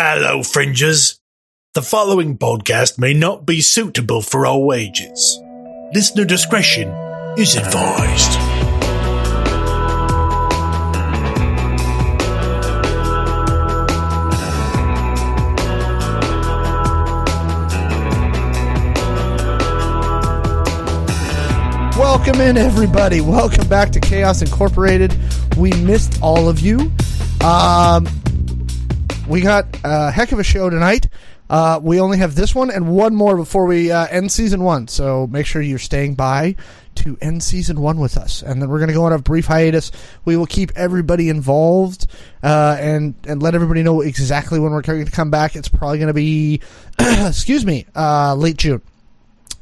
Hello, Fringers. The following podcast may not be suitable for all ages. Listener discretion is advised. Welcome in, everybody. Welcome back to Chaos Incorporated. We missed all of you. We got a heck of a show tonight. We only have this one and one more before we end Season 1, so make sure you're staying by to end Season 1 with us. And then we're going to go on a brief hiatus. We will keep everybody involved and let everybody know exactly when we're going to come back. It's probably going to be, late June.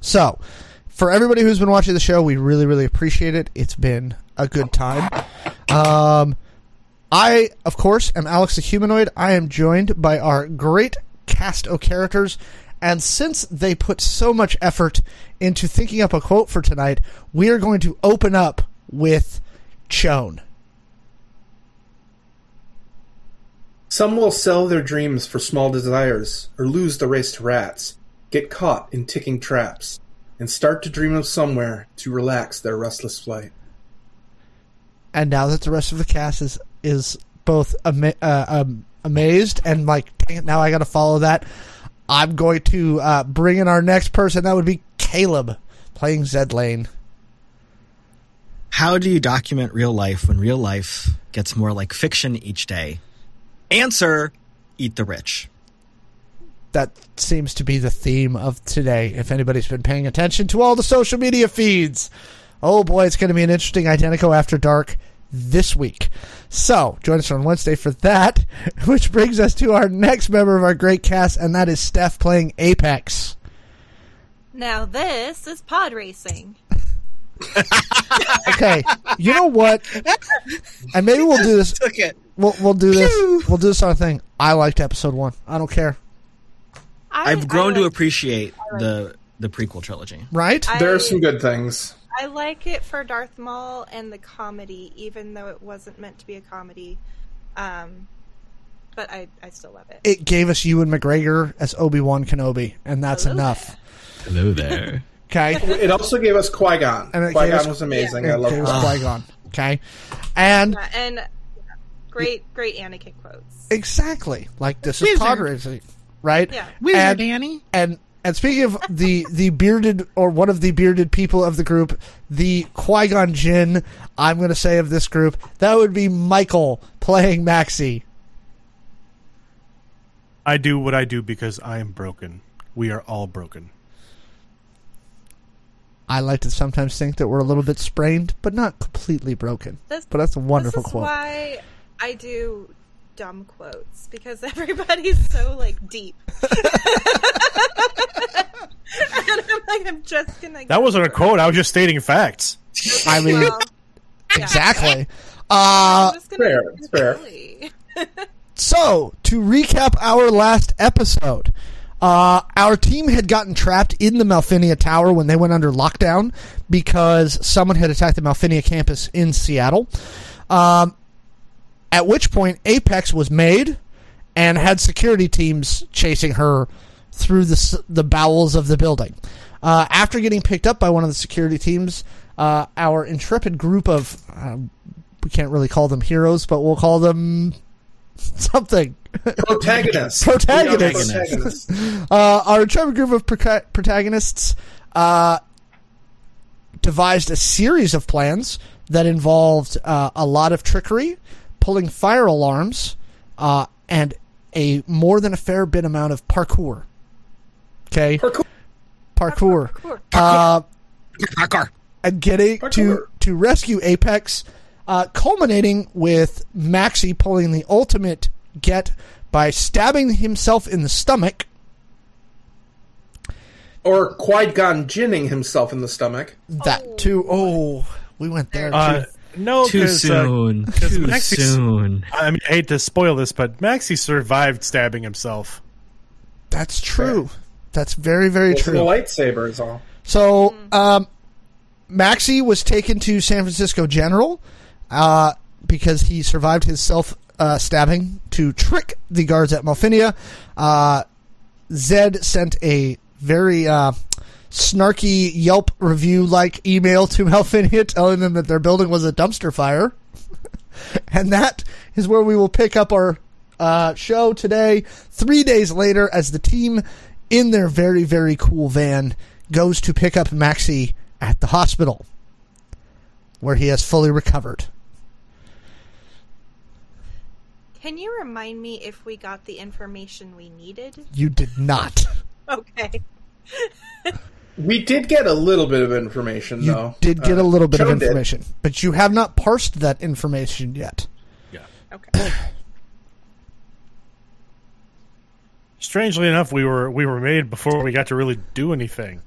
So, for everybody who's been watching the show, we really, really appreciate it. It's been a good time. I, of course, am Alex the Humanoid. I am joined by our great cast of characters, and since they put so much effort into thinking up a quote for tonight, we are going to open up with Chone. Some will sell their dreams for small desires, or lose the race to rats, get caught in ticking traps, and start to dream of somewhere to relax their restless flight. And now that the rest of the cast is both amazed and like, dang it, now I got to follow that, I'm going to bring in our next person. That would be Caleb, playing Zed Lane. How do you document real life when real life gets more like fiction each day? Answer, eat the rich. That seems to be the theme of today, if anybody's been paying attention to all the social media feeds. Oh boy, it's going to be an interesting Identico After Dark this week. So, join us on Wednesday for that, which brings us to our next member of our great cast, and that is Steph, playing Apex. Now this is pod racing. Okay, you know what? And maybe we'll do this. We'll do this. We'll do this on a thing. I liked episode 1. I don't care. I've grown to appreciate the prequel trilogy. Right? There are some good things. I like it for Darth Maul and the comedy, even though it wasn't meant to be a comedy. But I still love it. It gave us Ewan McGregor as Obi-Wan Kenobi, and that's enough. Hello there. Okay. It also gave us Qui-Gon. Qui-Gon was amazing. Yeah. I love Qui-Gon. Okay. And great Anakin quotes. Exactly. Like, this is pod racing, right? Yeah. Wizard Annie. And speaking of the bearded, or one of the bearded people of the group, the Qui-Gon Jinn, I'm going to say, of this group, that would be Michael, playing Maxie. I do what I do because I am broken. We are all broken. I like to sometimes think that we're a little bit sprained, but not completely broken. But that's a wonderful quote. This is why I do dumb quotes, because everybody's so, like, deep. And I'm like, I'm just gonna. That wasn't a quote. I was just stating facts. I mean, well, exactly. Yeah. Fair. So, to recap our last episode, our team had gotten trapped in the Malfinia Tower when they went under lockdown because someone had attacked the Malfinia campus in Seattle. At which point, Apex was made and had security teams chasing her through the bowels of the building. After getting picked up by one of the security teams, our intrepid group of, we can't really call them heroes, but we'll call them something. Protagonists. Our intrepid group of protagonists devised a series of plans that involved a lot of trickery, pulling fire alarms, and a more than a fair bit amount of parkour. Okay. Parkour. And getting to rescue Apex, culminating with Maxie pulling the ultimate get by stabbing himself in the stomach. Or Qui-Gon Jinning himself in the stomach. That too. Oh, we went there too. No, too soon. Too soon. I mean, I hate to spoil this, but Maxie survived stabbing himself. That's true. Fair. That's very, very true. The lightsaber is all. So, Maxie was taken to San Francisco General because he survived his self stabbing to trick the guards at Malfinia. Zed sent a very snarky Yelp review-like email to Malfinia telling them that their building was a dumpster fire. And that is where we will pick up our show today, 3 days later, as the team in their very, very cool van goes to pick up Maxie at the hospital, where he has fully recovered. Can you remind me if we got the information we needed? You did not. Okay. We did get a little bit of information, though. You did get a little bit of information, but you have not parsed that information yet. Yeah. Okay. Strangely enough, we were made before we got to really do anything.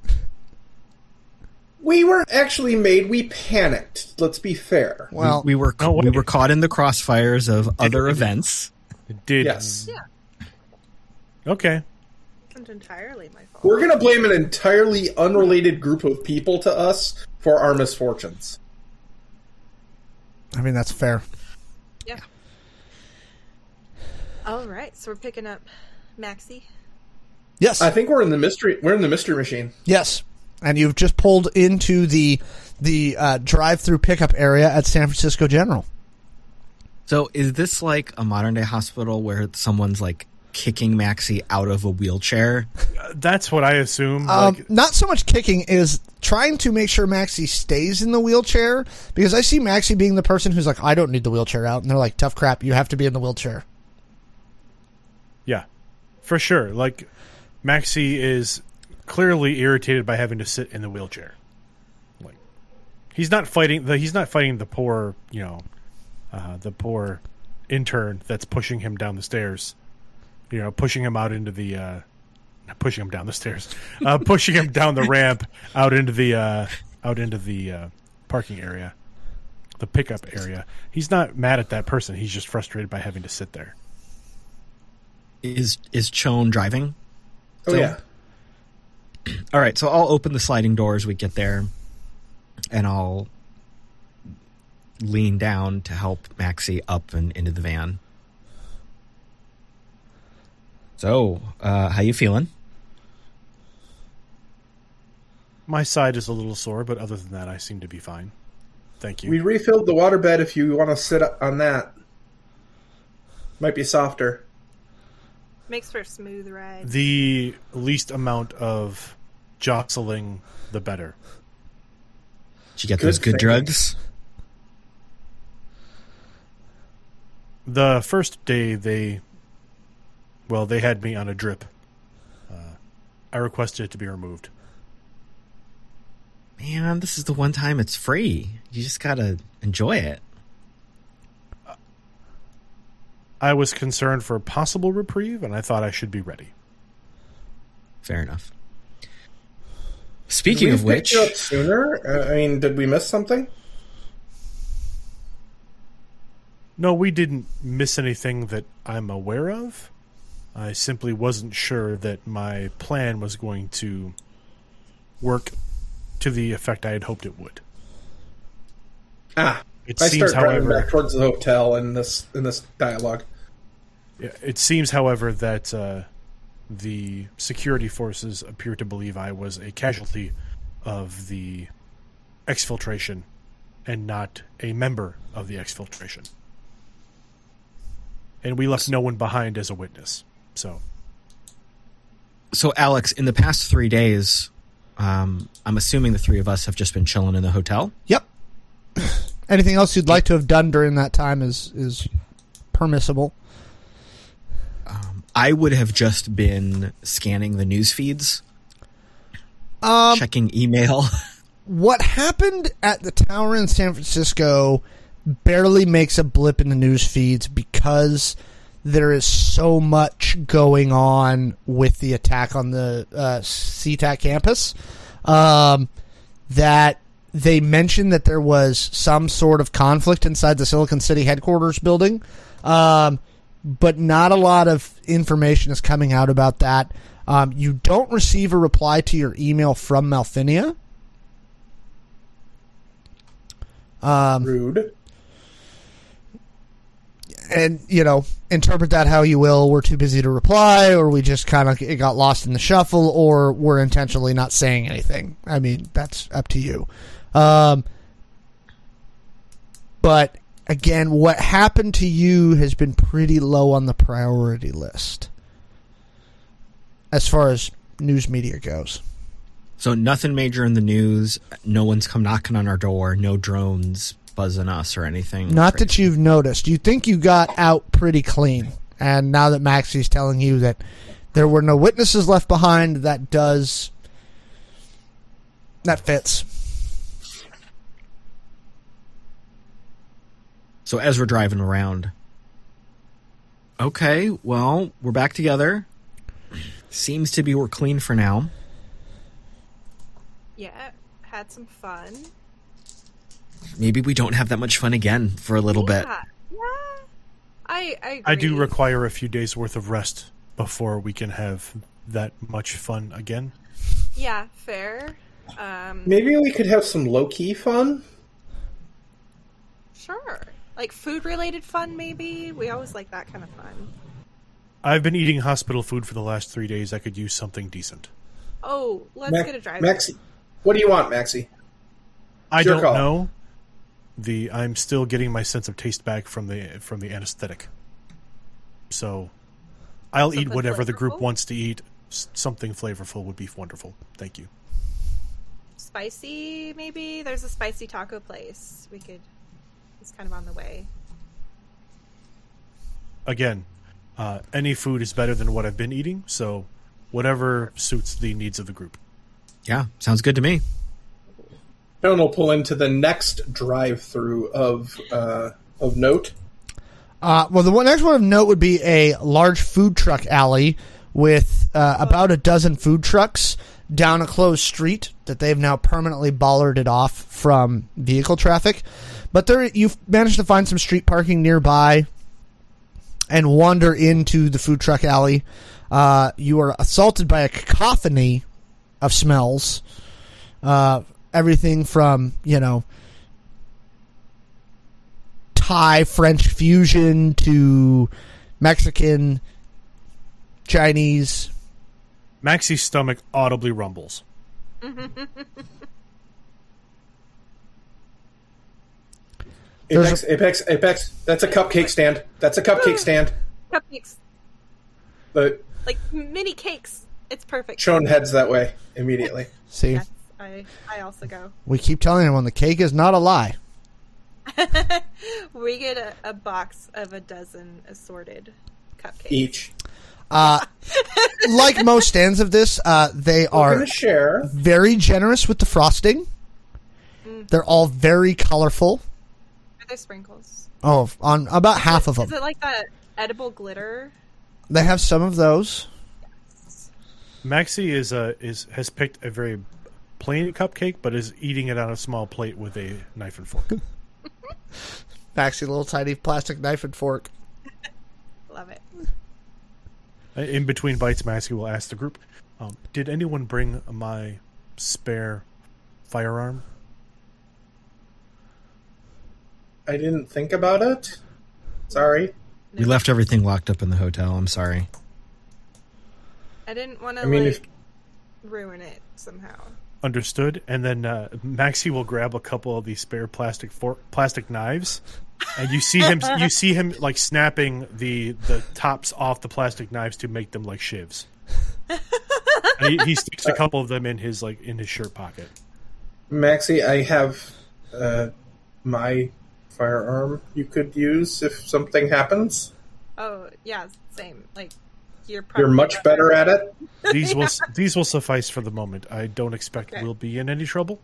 We weren't actually made. We panicked. Let's be fair. Well, we were caught in the crossfires of other events. It did. Yes. Yeah. Okay. That's entirely my fault. We're going to blame an entirely unrelated group of people to us for our misfortunes. I mean, that's fair. Yeah. All right. So we're picking up Maxie. Yes. I think we're in the mystery. We're in the mystery machine. Yes. And you've just pulled into the drive-through pickup area at San Francisco General. So is this like a modern-day hospital where someone's like kicking Maxie out of a wheelchair? That's what I assume. Not so much kicking is trying to make sure Maxie stays in the wheelchair, because I see Maxie being the person who's like, I don't need the wheelchair out. And they're like, tough crap, you have to be in the wheelchair. Yeah, for sure. Like, Maxie is clearly irritated by having to sit in the wheelchair. Like, he's not fighting the poor, the poor intern that's pushing him down the stairs. You know, pushing him out into the pushing him down the ramp out into the parking area, the pickup area. He's not mad at that person. He's just frustrated by having to sit there. Is Chone driving? Oh, yeah. All right, so I'll open the sliding door as we get there, and I'll lean down to help Maxie up and into the van. So, how you feeling? My side is a little sore, but other than that, I seem to be fine. Thank you. We refilled the waterbed if you want to sit on that. Might be softer. Makes for a smooth ride. The least amount of jostling, the better. Did you get those good drugs? The first day they had me on a drip. I requested it to be removed. Man, this is the one time it's free. You just gotta enjoy it. I was concerned for a possible reprieve, and I thought I should be ready. Fair enough. Speaking of which, did we pick you up sooner? I mean, did we miss something? No, we didn't miss anything that I'm aware of. I simply wasn't sure that my plan was going to work to the effect I had hoped it would. Ah. It seems, however, back towards the hotel in this dialogue. It seems, however, that the security forces appear to believe I was a casualty of the exfiltration and not a member of the exfiltration. And we left no one behind as a witness. So Alex, in the past 3 days, I'm assuming the three of us have just been chilling in the hotel? Yep. Anything else you'd like to have done during that time is permissible. I would have just been scanning the news feeds, checking email. What happened at the tower in San Francisco barely makes a blip in the news feeds because there is so much going on with the attack on the CTAC campus that they mentioned that there was some sort of conflict inside the Silicon City headquarters building, but not a lot of information is coming out about that. You don't receive a reply to your email from Malfinia. Rude. And, you know, interpret that how you will. We're too busy to reply, or we just kind of got lost in the shuffle, or we're intentionally not saying anything. I mean, that's up to you. But, again, what happened to you has been pretty low on the priority list as far as news media goes. So nothing major in the news. No one's come knocking on our door. No drones buzzing us or anything. Not crazy that you've noticed. You think you got out pretty clean. And now that Maxie's telling you that there were no witnesses left behind, that fits. So as we're driving around, okay, well, we're back together. Seems to be we're clean for now. Yeah, had some fun. Maybe we don't have that much fun again for a little bit. Yeah, I agree. I do require a few days' worth of rest before we can have that much fun again. Yeah, fair. Maybe we could have some low-key fun? Sure. Like food-related fun, maybe? We always like that kind of fun. I've been eating hospital food for the last 3 days. I could use something decent. Oh, let's get a drive. Maxie, what do you want, Maxie? I don't know. I'm still getting my sense of taste back from the anesthetic. So I'll eat whatever the group wants to eat. Something flavorful would be wonderful. Thank you. Spicy, maybe? There's a spicy taco place. We could... It's kind of on the way. Again, any food is better than what I've been eating, so whatever suits the needs of the group. Yeah, sounds good to me. Now we'll pull into the next drive-through of note. Well, the next one of note would be a large food truck alley with about a dozen food trucks down a closed street that they've now permanently bollarded off from vehicle traffic. But you've managed to find some street parking nearby and wander into the food truck alley. You are assaulted by a cacophony of smells. Everything from, you know, Thai, French fusion to Mexican, Chinese. Maxie's stomach audibly rumbles. Apex, that's a cupcake stand. Cupcakes. But like mini cakes. It's perfect. Chone heads that way immediately. See? Yes, I also go. We keep telling everyone the cake is not a lie. We get a box of a dozen assorted cupcakes. Each. Like most stands of this, they are very generous with the frosting. Mm. They're all very colorful. Are there sprinkles? Oh, on about half of them. Is it like that edible glitter? They have some of those. Yes. Maxie has picked a very plain cupcake, but is eating it on a small plate with a knife and fork. Maxie, little tiny plastic knife and fork. Love it. In between bites, Maxie will ask the group, did anyone bring my spare firearm? I didn't think about it. Sorry. We left everything locked up in the hotel. I'm sorry. I didn't want to, ruin it somehow. Understood. And then Maxie will grab a couple of these spare plastic knives. And you see him like snapping the tops off the plastic knives to make them like shivs. He sticks a couple of them in his shirt pocket. Maxie, I have my firearm you could use if something happens. Oh yeah, same. Like you're much better at it. These will suffice for the moment. I don't expect we'll be in any trouble.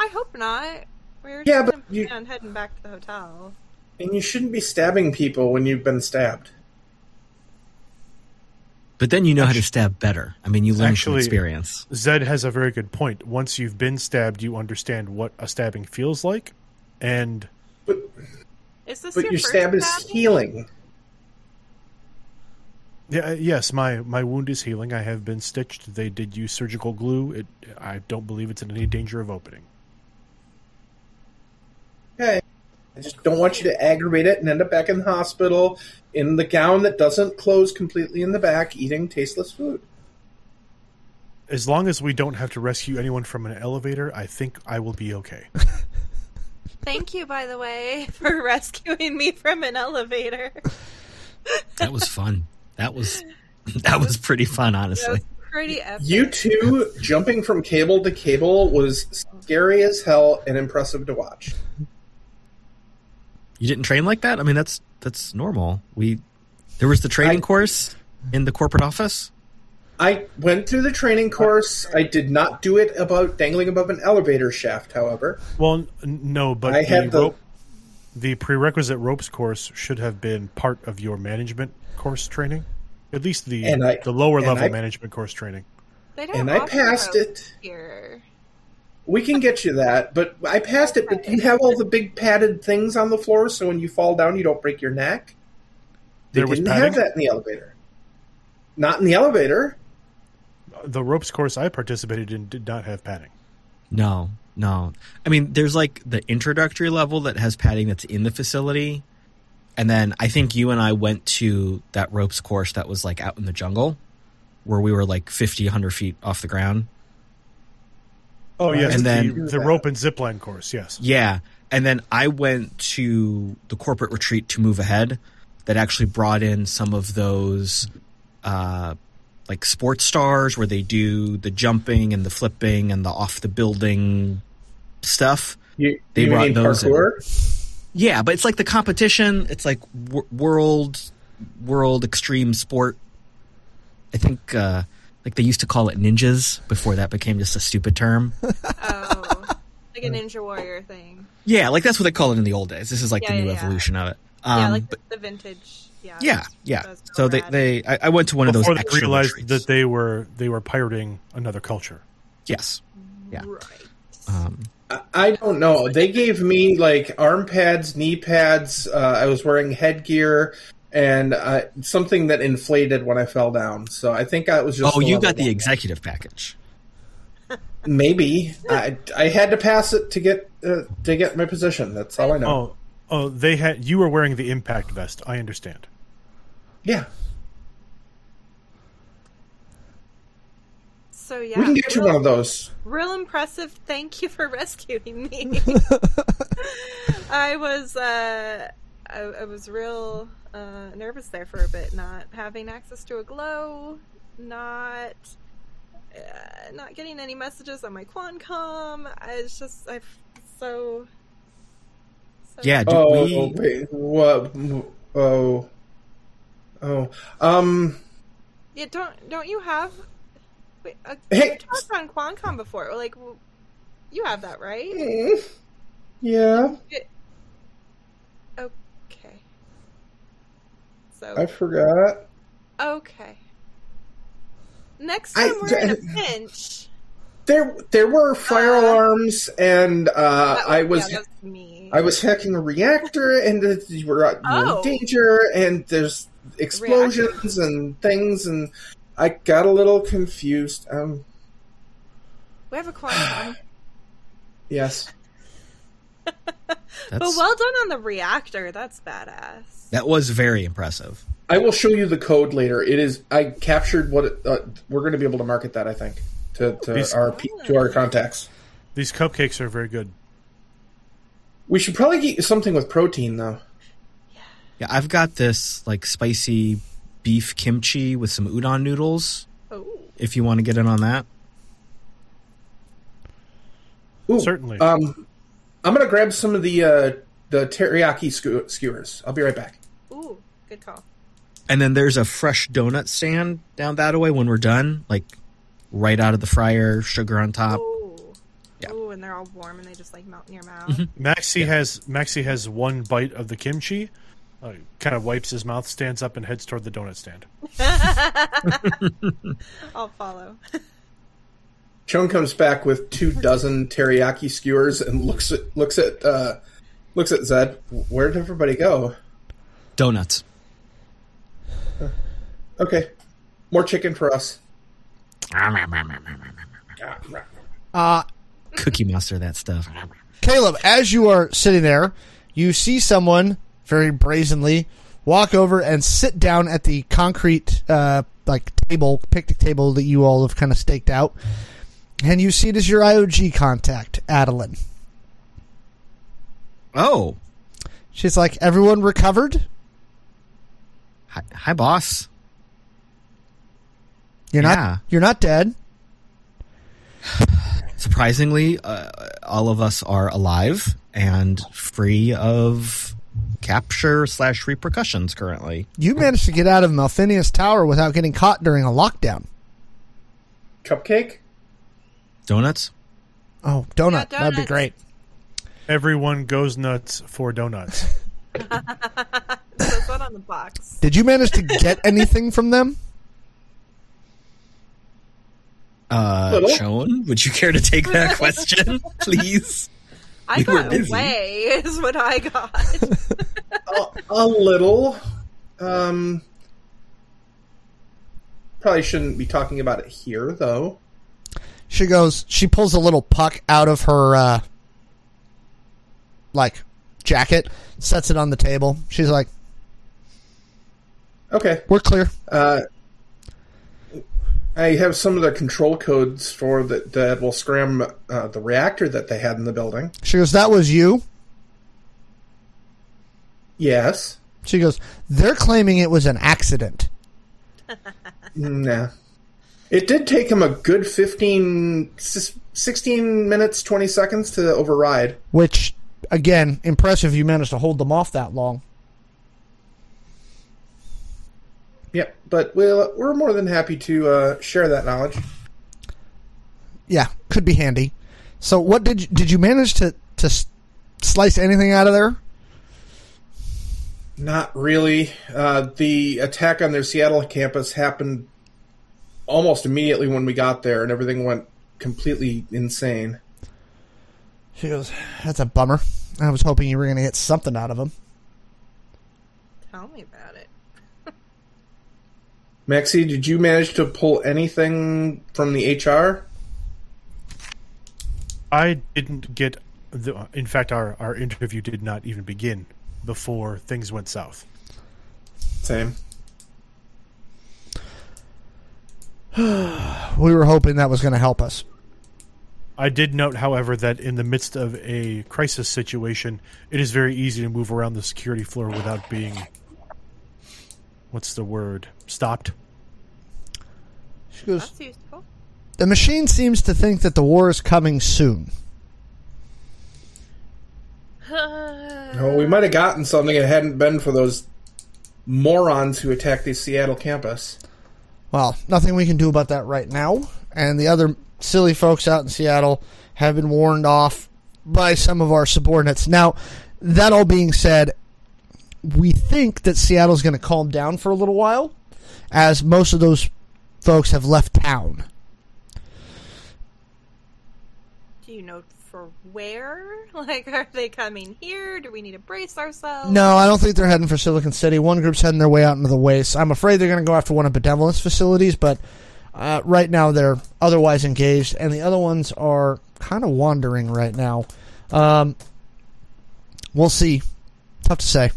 I hope not. We were heading back to the hotel. And you shouldn't be stabbing people when you've been stabbed. But then you know how to stab better. I mean, you learn from experience. Zed has a very good point. Once you've been stabbed, you understand what a stabbing feels like. And your stab is healing. Yeah, yes, my wound is healing. I have been stitched. They did use surgical glue. I don't believe it's in any danger of opening. Yeah, I just don't want you to aggravate it and end up back in the hospital in the gown that doesn't close completely in the back, eating tasteless food. As long as we don't have to rescue anyone from an elevator, I think I will be okay. Thank you, by the way, for rescuing me from an elevator. That was fun. That was pretty fun, honestly. Pretty epic. You two jumping from cable to cable was scary as hell and impressive to watch. You didn't train like that? I mean, that's normal. There was the training course in the corporate office. I went through the training course. I did not do it about dangling above an elevator shaft, however. Well, no, but I had the prerequisite ropes course should have been part of your management course training, at least the lower level management course training. And I passed it. Here. We can get you that, but I passed it. But do you have all the big padded things on the floor so when you fall down you don't break your neck? They didn't have that in the elevator. Not in the elevator. The ropes course I participated in did not have padding. No. I mean, there's like the introductory level that has padding that's in the facility. And then I think you and I went to that ropes course that was like out in the jungle where we were like 50, 100 feet off the ground. Oh, yes. And then the rope and zipline course, yes. Yeah. And then I went to the corporate retreat to move ahead that actually brought in some of those like sports stars where they do the jumping and the flipping and the off the building stuff. They brought those parkour? In. Yeah, but it's like the competition. It's like world extreme sport. I think like they used to call it ninjas before that became just a stupid term. Oh, like a ninja warrior thing. Yeah, like that's what they call it in the old days. This is like the new evolution of it. Yeah, like the vintage. Yeah. So I went to one of those extra realized retreats. That they were pirating another culture. Yes. Yeah. Right. I don't know. They gave me like arm pads, knee pads. I was wearing headgear and something that inflated when I fell down. So I think I was just. Oh, you got the executive package. Maybe I had to pass it to get my position. That's all I know. Oh, you were wearing the impact vest. I understand. Yeah. So yeah, we can get you one of those. Real impressive. Thank you for rescuing me. I was real nervous there for a bit, not having access to a glow, not getting any messages on my QuanCom. Yeah. Yeah. Don't you have? Hey, talked on QuanCom before. Like, you have that, right? Yeah. Okay. So I forgot. Okay. Next time we're in a pinch. There were fire alarms, and I was hacking a reactor, and you were in danger, and there's explosions and things, and I got a little confused. We have a QuanCom. Yes. But well done on the reactor. That's badass. That was very impressive. I will show you the code later. I captured what we're going to be able to market that, I think. To our contacts. These cupcakes are very good. We should probably get something with protein, though. Yeah, I've got this like spicy beef kimchi with some udon noodles. Oh. If you want to get in on that. Ooh, certainly. I'm gonna grab some of the teriyaki skewers. I'll be right back. Ooh, good call. And then there's a fresh donut stand down that way when we're done, like. Right out of the fryer, sugar on top. Ooh, yeah. Ooh, and they're all warm and they just like melt in your mouth. Mm-hmm. Maxie has one bite of the kimchi, kind of wipes his mouth, stands up, and heads toward the donut stand. I'll follow. Chone comes back with 24 teriyaki skewers and looks at Zed. Where did everybody go? Donuts. Okay, more chicken for us. Cookie Monster, that stuff. Caleb, as you are sitting there you see someone very brazenly walk over and sit down at the concrete picnic table that you all have kind of staked out, and you see it as your IOG contact, Adeline. Oh. She's like, everyone recovered? Hi boss. You're not dead. Surprisingly, all of us are alive and free of capture/repercussions currently. You managed to get out of Malfinia's tower without getting caught during a lockdown. Cupcake? Donuts? Oh, donut. Yeah, that'd be great. Everyone goes nuts for donuts. That's one on the box. Did you manage to get anything from them? Chone, would you care to take that question, please? I got away, is what I got. a little. Probably shouldn't be talking about it here, though. She pulls a little puck out of her, jacket, sets it on the table. She's like, okay. We're clear. I have some of the control codes for that will scram the reactor that they had in the building. She goes, that was you? Yes. She goes, they're claiming it was an accident. Nah. It did take them a good 16 minutes, 20 seconds to override. Which, again, impressive you managed to hold them off that long. Yeah, but we're more than happy to share that knowledge. Yeah, could be handy. So what did you manage to slice anything out of there? Not really. The attack on their Seattle campus happened almost immediately when we got there, and everything went completely insane. She goes, that's a bummer. I was hoping you were going to get something out of them. Tell me about it. Maxie, did you manage to pull anything from the HR? I didn't get... In fact, our interview did not even begin before things went south. Same. We were hoping that was going to help us. I did note, however, that in the midst of a crisis situation, it is very easy to move around the security floor without being... What's the word? Stopped. She goes, that's useful. The machine seems to think that the war is coming soon. No, we might have gotten something if it hadn't been for those morons who attacked the Seattle campus. Well, nothing we can do about that right now. And the other silly folks out in Seattle have been warned off by some of our subordinates. Now, that all being said, we think that Seattle's going to calm down for a little while, as most of those folks have left town. Do you know for where? Are they coming here? Do we need to brace ourselves? No, I don't think they're heading for Silicon City. One group's heading their way out into the waste. I'm afraid they're going to go after one of Benevolent's facilities, but right now they're otherwise engaged, and the other ones are kind of wandering right now. We'll see. Tough to say.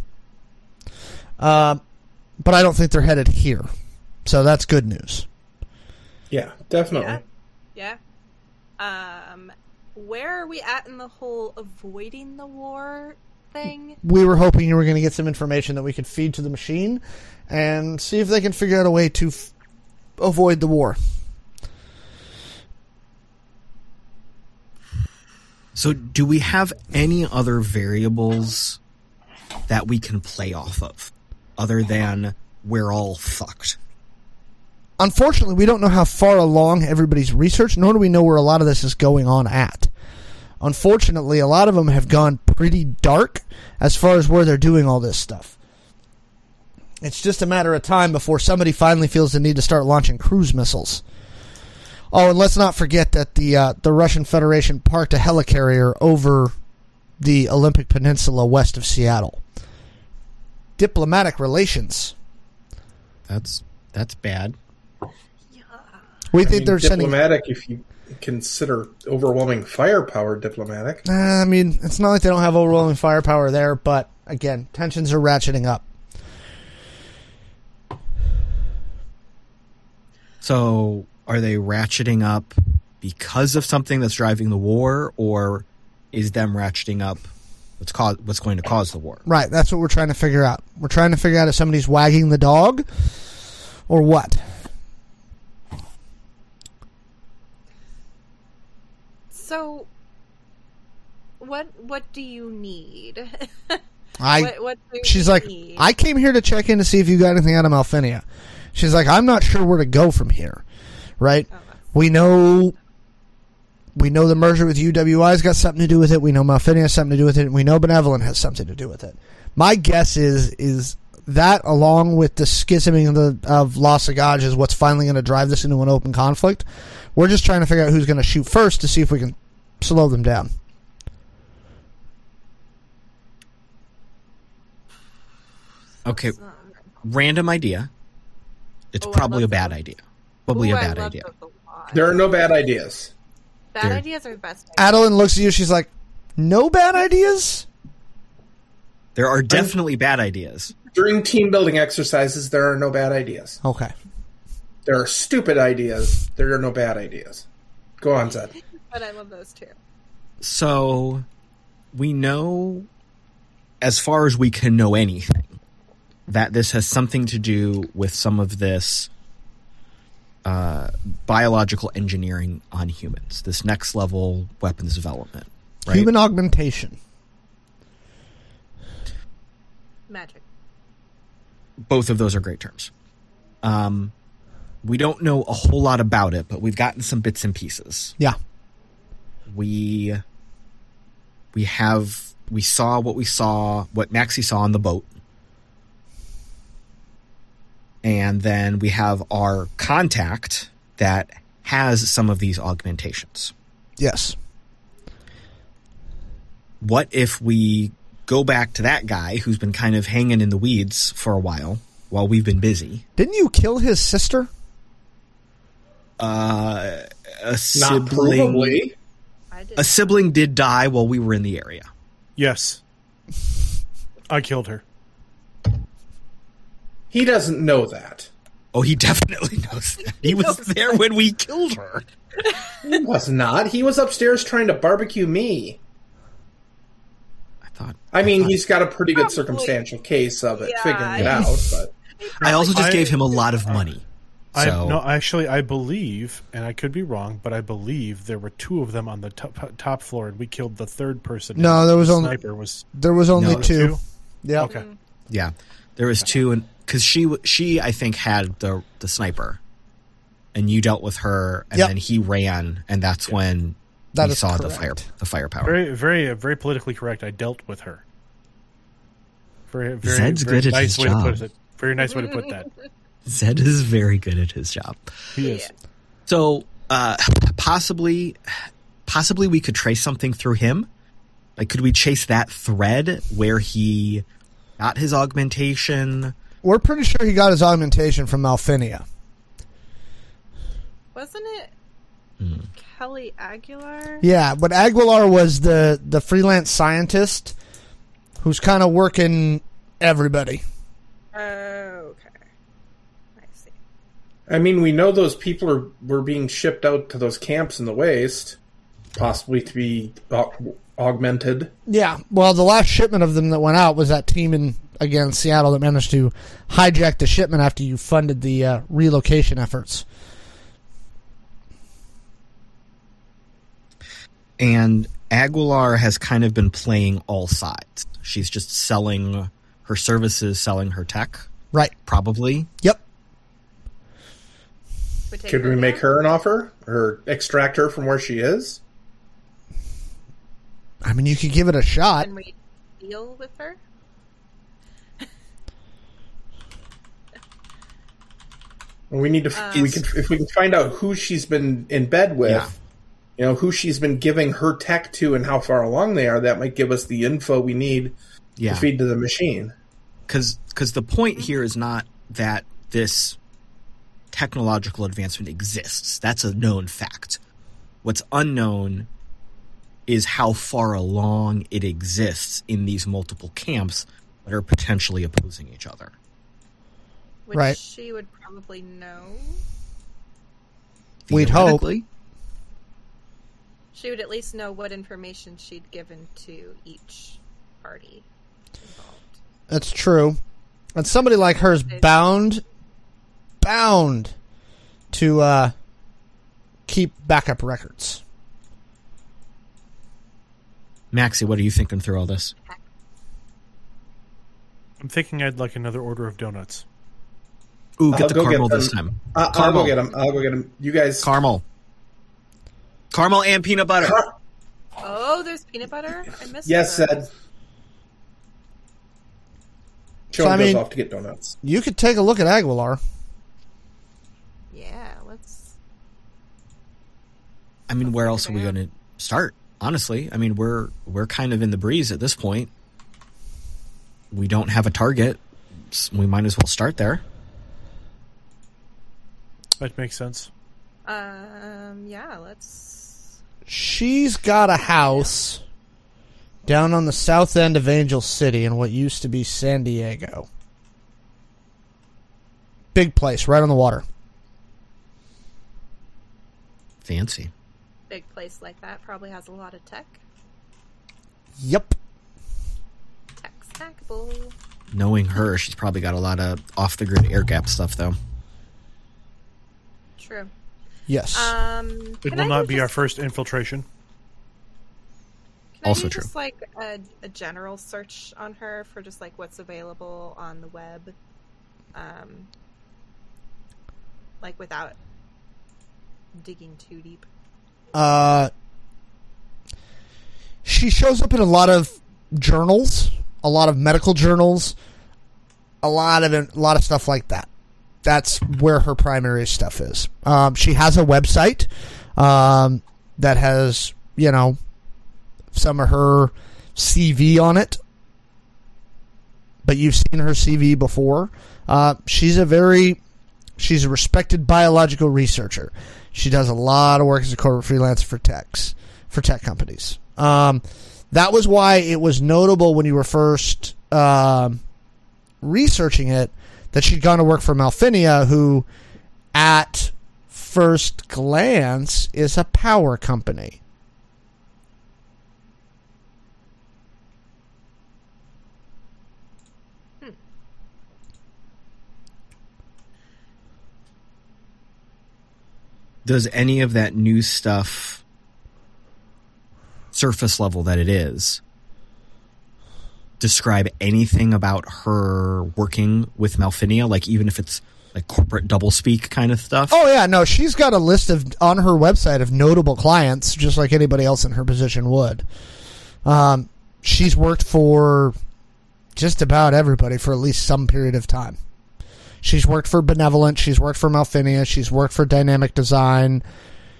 But I don't think they're headed here. So that's good news. Yeah, definitely. Yeah. Where are we at in the whole avoiding the war thing? We were hoping you were going to get some information that we could feed to the machine and see if they can figure out a way to avoid the war. So do we have any other variables that we can play off of? Other than we're all fucked. Unfortunately, we don't know how far along everybody's research, nor do we know where a lot of this is going on at. Unfortunately, a lot of them have gone pretty dark as far as where they're doing all this stuff. It's just a matter of time before somebody finally feels the need to start launching cruise missiles. Oh, and let's not forget that the Russian Federation parked a helicarrier over the Olympic Peninsula west of Seattle. Diplomatic relations. That's bad. Yeah. We think they're sending diplomatic. If you consider overwhelming firepower diplomatic. I mean, it's not like they don't have overwhelming firepower there, but again, tensions are ratcheting up. So, are they ratcheting up because of something that's driving the war, or is them ratcheting up what's going to cause the war? Right, that's what we're trying to figure out. We're trying to figure out if somebody's wagging the dog or what. So, what do you need? She's like, I came here to check in to see if you got anything out of Malfinia. She's like, I'm not sure where to go from here, right? Oh, we know the merger with UWI has got something to do with it. We know Malfinia has something to do with it. And we know Benevolent has something to do with it. My guess is that, along with the schisming of Los Agaj, is what's finally going to drive this into an open conflict. We're just trying to figure out who's going to shoot first to see if we can slow them down. Okay, random idea. It's probably a bad idea. Probably a bad idea. There are no bad ideas. Bad ideas are the best ideas. Adeline looks at you. She's like, no bad ideas? There are definitely bad ideas. During team building exercises, there are no bad ideas. Okay. There are stupid ideas. There are no bad ideas. Go on, Zed. But I love those too. So we know, as far as we can know anything, that this has something to do with some of this biological engineering on humans, this next level weapons development, right? Human augmentation. Magic. Both of those are great terms. We don't know a whole lot about it, but we've gotten some bits and pieces. Yeah. We saw what Maxie saw on the boat. And then we have our contact that has some of these augmentations. Yes. What if we go back to that guy who's been kind of hanging in the weeds for a while we've been busy? Didn't you kill his sister? A sibling. Not probably. A sibling did die while we were in the area. Yes. I killed her. He doesn't know that. Oh, he definitely knows that. He was there when we killed her. He was not. He was upstairs trying to barbecue me. I mean, he's got a pretty good circumstantial case of it, figuring it out. But I also just gave him a lot of money. I believe, and I could be wrong, but I believe there were two of them on the top floor, and we killed the third person. No, there was only two. Yeah. Okay. Yeah, there was two, and because she I think had the sniper, and you dealt with her, and then he ran, and that's when we saw the firepower. Very, very, very politically correct. I dealt with her. Very, very, Zed's very good nice at his way job. To put it. Very nice way to put that. Zed is very good at his job. He is. So possibly we could trace something through him. Like, could we chase that thread where he got his augmentation? We're pretty sure he got his augmentation from Malfinia. Wasn't it Kelly Aguilar? Yeah, but Aguilar was the freelance scientist who's kind of working everybody. Okay. I see. I mean, we know those people were being shipped out to those camps in the Waste, possibly to be augmented. Yeah, well, the last shipment of them that went out was that team in... against Seattle that managed to hijack the shipment after you funded the relocation efforts. And Aguilar has kind of been playing all sides. She's just selling her services, selling her tech. Right. Probably. Yep. Could we make her an offer or extract her from where she is? I mean, you could give it a shot. Can we deal with her? We need to. If we can find out who she's been in bed with, you know, who she's been giving her tech to, and how far along they are, that might give us the info we need to feed to the machine. Because the point here is not that this technological advancement exists. That's a known fact. What's unknown is how far along it exists in these multiple camps that are potentially opposing each other. Which right. She would probably know. We'd hope. She would at least know what information she'd given to each party involved. That's true. And somebody like her's bound to keep backup records. Maxie, what are you thinking through all this? I'm thinking I'd like another order of donuts. Ooh, get the caramel this time. I'll go get them. You guys. Caramel. Caramel and peanut butter. Oh, there's peanut butter? I missed that. Yes, Zed. Chone goes off to get donuts. You could take a look at Aguilar. Yeah, let's... I mean, where else are we going to start? Honestly, I mean, we're kind of in the breeze at this point. We don't have a target. So we might as well start there. That makes sense. Yeah, let's... She's got a house down on the south end of Angel City in what used to be San Diego. Big place, right on the water. Fancy. Big place like that probably has a lot of tech. Yep. Tech stackable. Knowing her, she's probably got a lot of off-the-grid air gap stuff, though. True. Yes. It will not be our first infiltration. Can also I do just like a general search on her for just like what's available on the web, like without digging too deep? She shows up in a lot of journals, a lot of medical journals, a lot of stuff like that. That's where her primary stuff is. She has a website that has, you know, some of her CV on it. But you've seen her CV before. She's a respected biological researcher. She does a lot of work as a corporate freelancer for tech companies. That was why it was notable when you were first researching it, that she'd gone to work for Malfinia, who, at first glance, is a power company. Does any of that new stuff, surface level that it is, describe anything about her working with Malfinia, like even if it's like corporate doublespeak kind of stuff? Oh yeah, no, she's got a list of on her website of notable clients, just like anybody else in her position would. She's worked for just about everybody for at least some period of time. She's worked for Benevolent, she's worked for Malfinia, she's worked for Dynamic Design,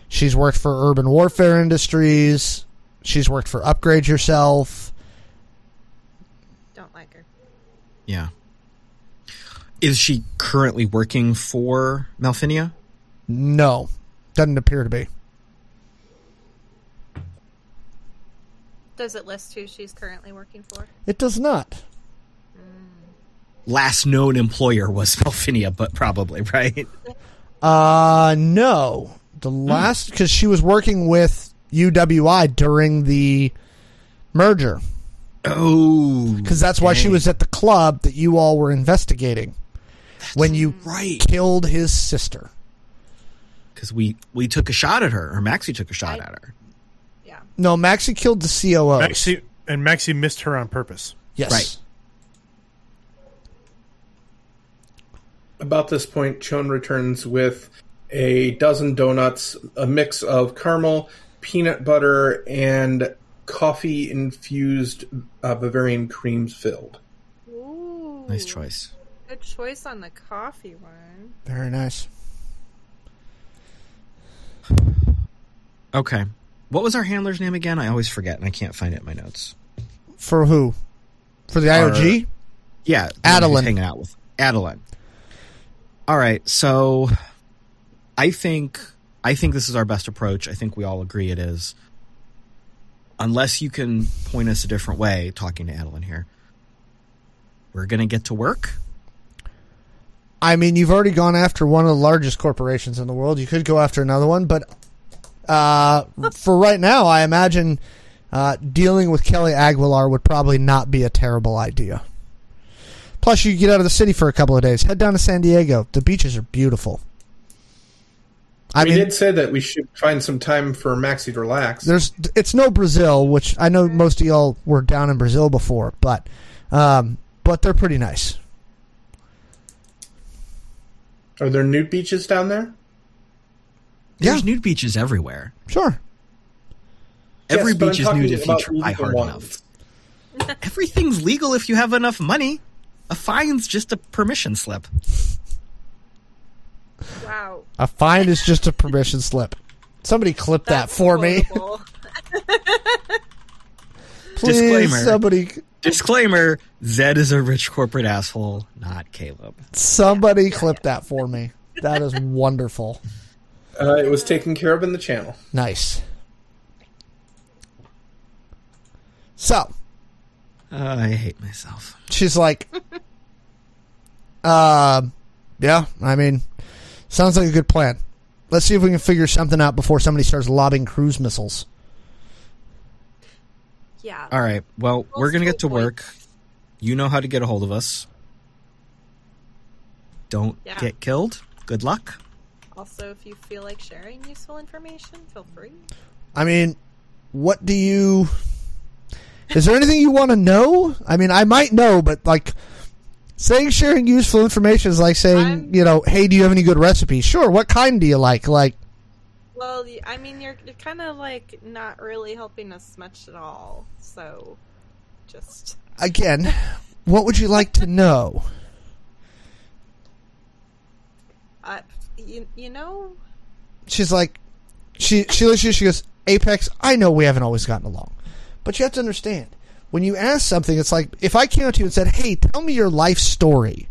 she's worked for Urban Warfare Industries, she's worked for Upgrade Yourself. Yeah. Is she currently working for Malfinia? No. Doesn't appear to be. Does it list who she's currently working for? It does not. Last known employer was Malfinia, but probably, right? No. The last... Because she was working with UWI during the merger. Oh, because that's why she was at the club that you all were investigating when you killed his sister. Because we took a shot at her, or Maxie took a shot at her. Yeah. No, Maxie killed the COO. Maxie missed her on purpose. Yes. Right. About this point, Chone returns with a dozen donuts, a mix of caramel, peanut butter, and coffee-infused Bavarian creams filled. Ooh, nice choice. Good choice on the coffee one. Very nice. Okay. What was our handler's name again? I always forget, and I can't find it in my notes. For who? For the IOG? Yeah. Adeline. Hanging out with Adeline. All right, so I think I think this is our best approach. I think we all agree it is. Unless you can point us a different way, talking to Adeline here, we're going to get to work. I mean, you've already gone after one of the largest corporations in the world. You could go after another one, but for right now, I imagine dealing with Kelly Aguilar would probably not be a terrible idea. Plus, you get out of the city for a couple of days. Head down to San Diego. The beaches are beautiful. I mean, did say that we should find some time for Maxie to relax. It's no Brazil, which I know most of y'all were down in Brazil before, but they're pretty nice. Are there nude beaches down there? Yeah. There's nude beaches everywhere. Sure. Every beach is nude if you try hard enough. Everything's legal if you have enough money. A fine's just a permission slip. Wow. A fine is just a permission slip. Somebody clip that for horrible. Me. Please, Disclaimer, Zed is a rich corporate asshole, not Caleb. Somebody clip that for me. That is wonderful. It was taken care of in the channel. Nice. So. I hate myself. She's like, yeah, I mean, sounds like a good plan. Let's see if we can figure something out before somebody starts lobbing cruise missiles. Yeah. All right. Well, we're going to get to work. You know how to get a hold of us. Don't get killed. Good luck. Also, if you feel like sharing useful information, feel free. I mean, is there anything you want to know? I mean, I might know, but like saying sharing useful information is like saying, hey, do you have any good recipes? Sure. What kind do you like? Well, I mean, you're kind of like not really helping us much at all. So, just again, what would you like to know? You know, she's like, she looks at you. She goes, Apex. I know we haven't always gotten along, but you have to understand when you ask something, it's like if I came up to you and said, "Hey, tell me your life story,"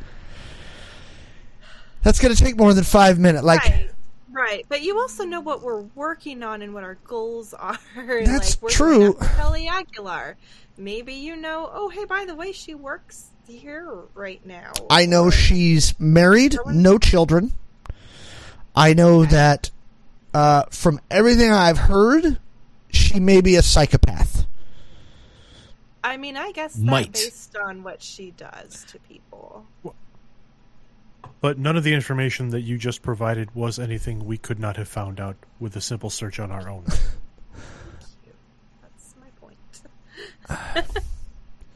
that's going to take more than 5 minutes. Like. Right, but you also know what we're working on and what our goals are. That's true. Kelly Aguilar. Maybe you know, oh, hey, by the way, she works here right now. I know she's married, no children. I know that from everything I've heard, she may be a psychopath. I mean, I guess that based on what she does to people. But none of the information that you just provided was anything we could not have found out with a simple search on our own. That's my point.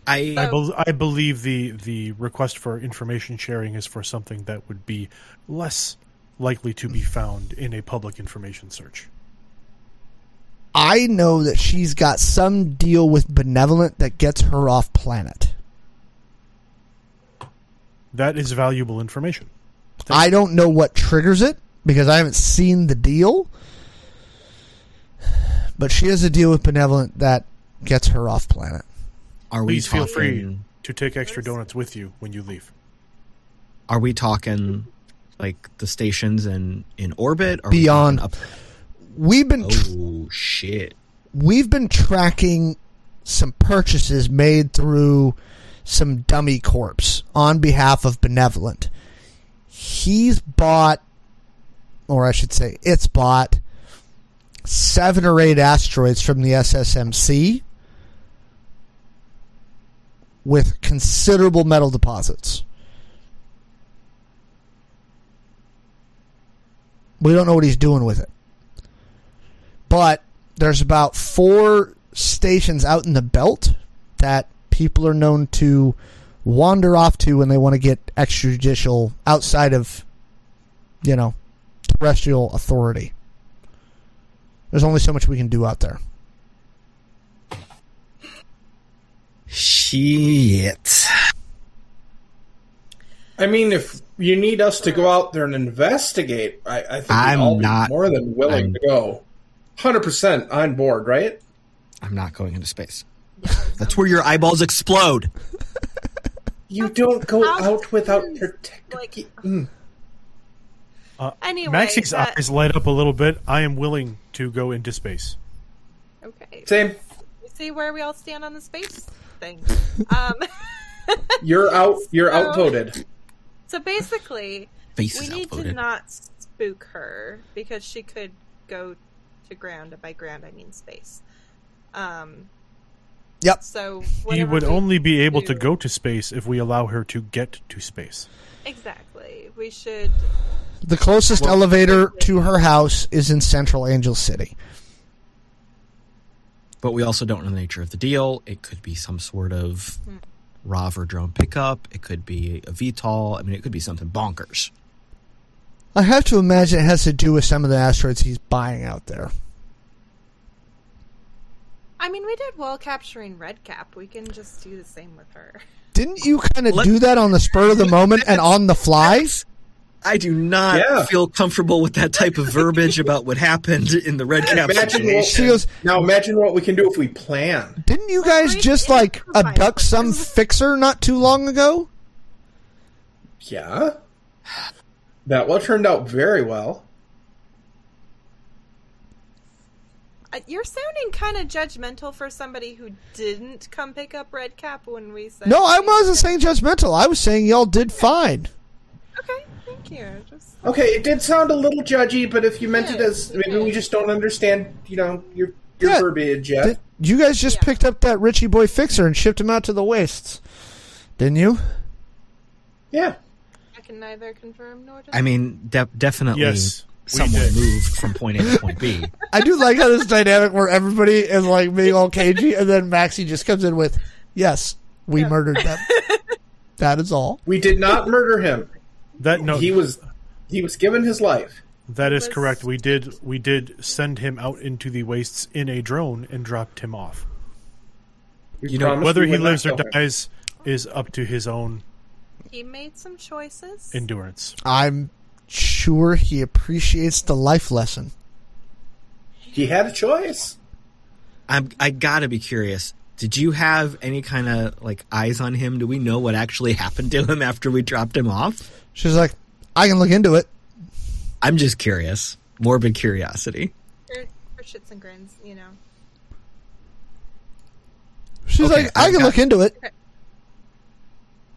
I believe the request for information sharing is for something that would be less likely to be found in a public information search. I know that she's got some deal with Benevolent that gets her off planet. That is valuable information. I don't know what triggers it because I haven't seen the deal. But she has a deal with Benevolent that gets her off planet. Please feel free to take extra donuts with you when you leave. Are we talking like the stations in orbit? Or beyond. We've been tracking some purchases made through some dummy corpse on behalf of Benevolent. He's bought, or I should say it's bought, 7 or 8 asteroids from the SSMC with considerable metal deposits. We don't know what he's doing with it. But there's about 4 stations out in the belt that people are known to wander off to when they want to get extrajudicial outside of, terrestrial authority. There's only so much we can do out there. Shit. I mean, if you need us to go out there and investigate, I think we'll be more than willing to go. 100% on board, right? I'm not going into space. That's where your eyeballs explode. You don't go out without protecting. Anyway, Maxie's eyes light up a little bit. I am willing to go into space. Okay. Same. See where we all stand on the space thing. You're outvoted. So basically, we need to not spook her because she could go to ground. And by ground, I mean space. Yep. So she would only be able to go to space if we allow her to get to space. Exactly. We should. The closest elevator to her house is in Central Angel City. But we also don't know the nature of the deal. It could be some sort of RAV or drone pickup. It could be a VTOL. I mean, it could be something bonkers. I have to imagine it has to do with some of the asteroids he's buying out there. I mean, we did while capturing Red Cap. We can just do the same with her. Didn't you kind of do that on the spur of the moment and on the fly? I do not feel comfortable with that type of verbiage about what happened in the Red Cap situation. Now imagine what we can do if we plan. Didn't you guys just, like, abduct some fixer not too long ago? Yeah. That one turned out very well. You're sounding kind of judgmental for somebody who didn't come pick up Red Cap when we said... No, I wasn't saying judgmental. I was saying y'all did fine. Okay. Thank you. Okay, it did sound a little judgy, but if you meant it as... Maybe we just don't understand, you know, your verbiage yet. You guys just picked up that Richie Boy fixer and shipped him out to the wastes. Didn't you? Yeah. I can neither confirm nor deny. I mean, definitely... Yes. Someone moved from point A to point B. I do like how this dynamic where everybody is like being all cagey and then Maxie just comes in with, yes, we murdered them. That is all. We did not murder him. He was given his life. That is correct. We did send him out into the wastes in a drone and dropped him off. You know, whether he lives or dies is up to his own. He made some choices. Endurance. I'm sure he appreciates the life lesson. He had a choice. I gotta be curious. Did you have any kind of like eyes on him? Do we know what actually happened to him after we dropped him off? She's like, I can look into it. I'm just curious. Morbid curiosity. For shits and grins, you know. She's like, I can look into it.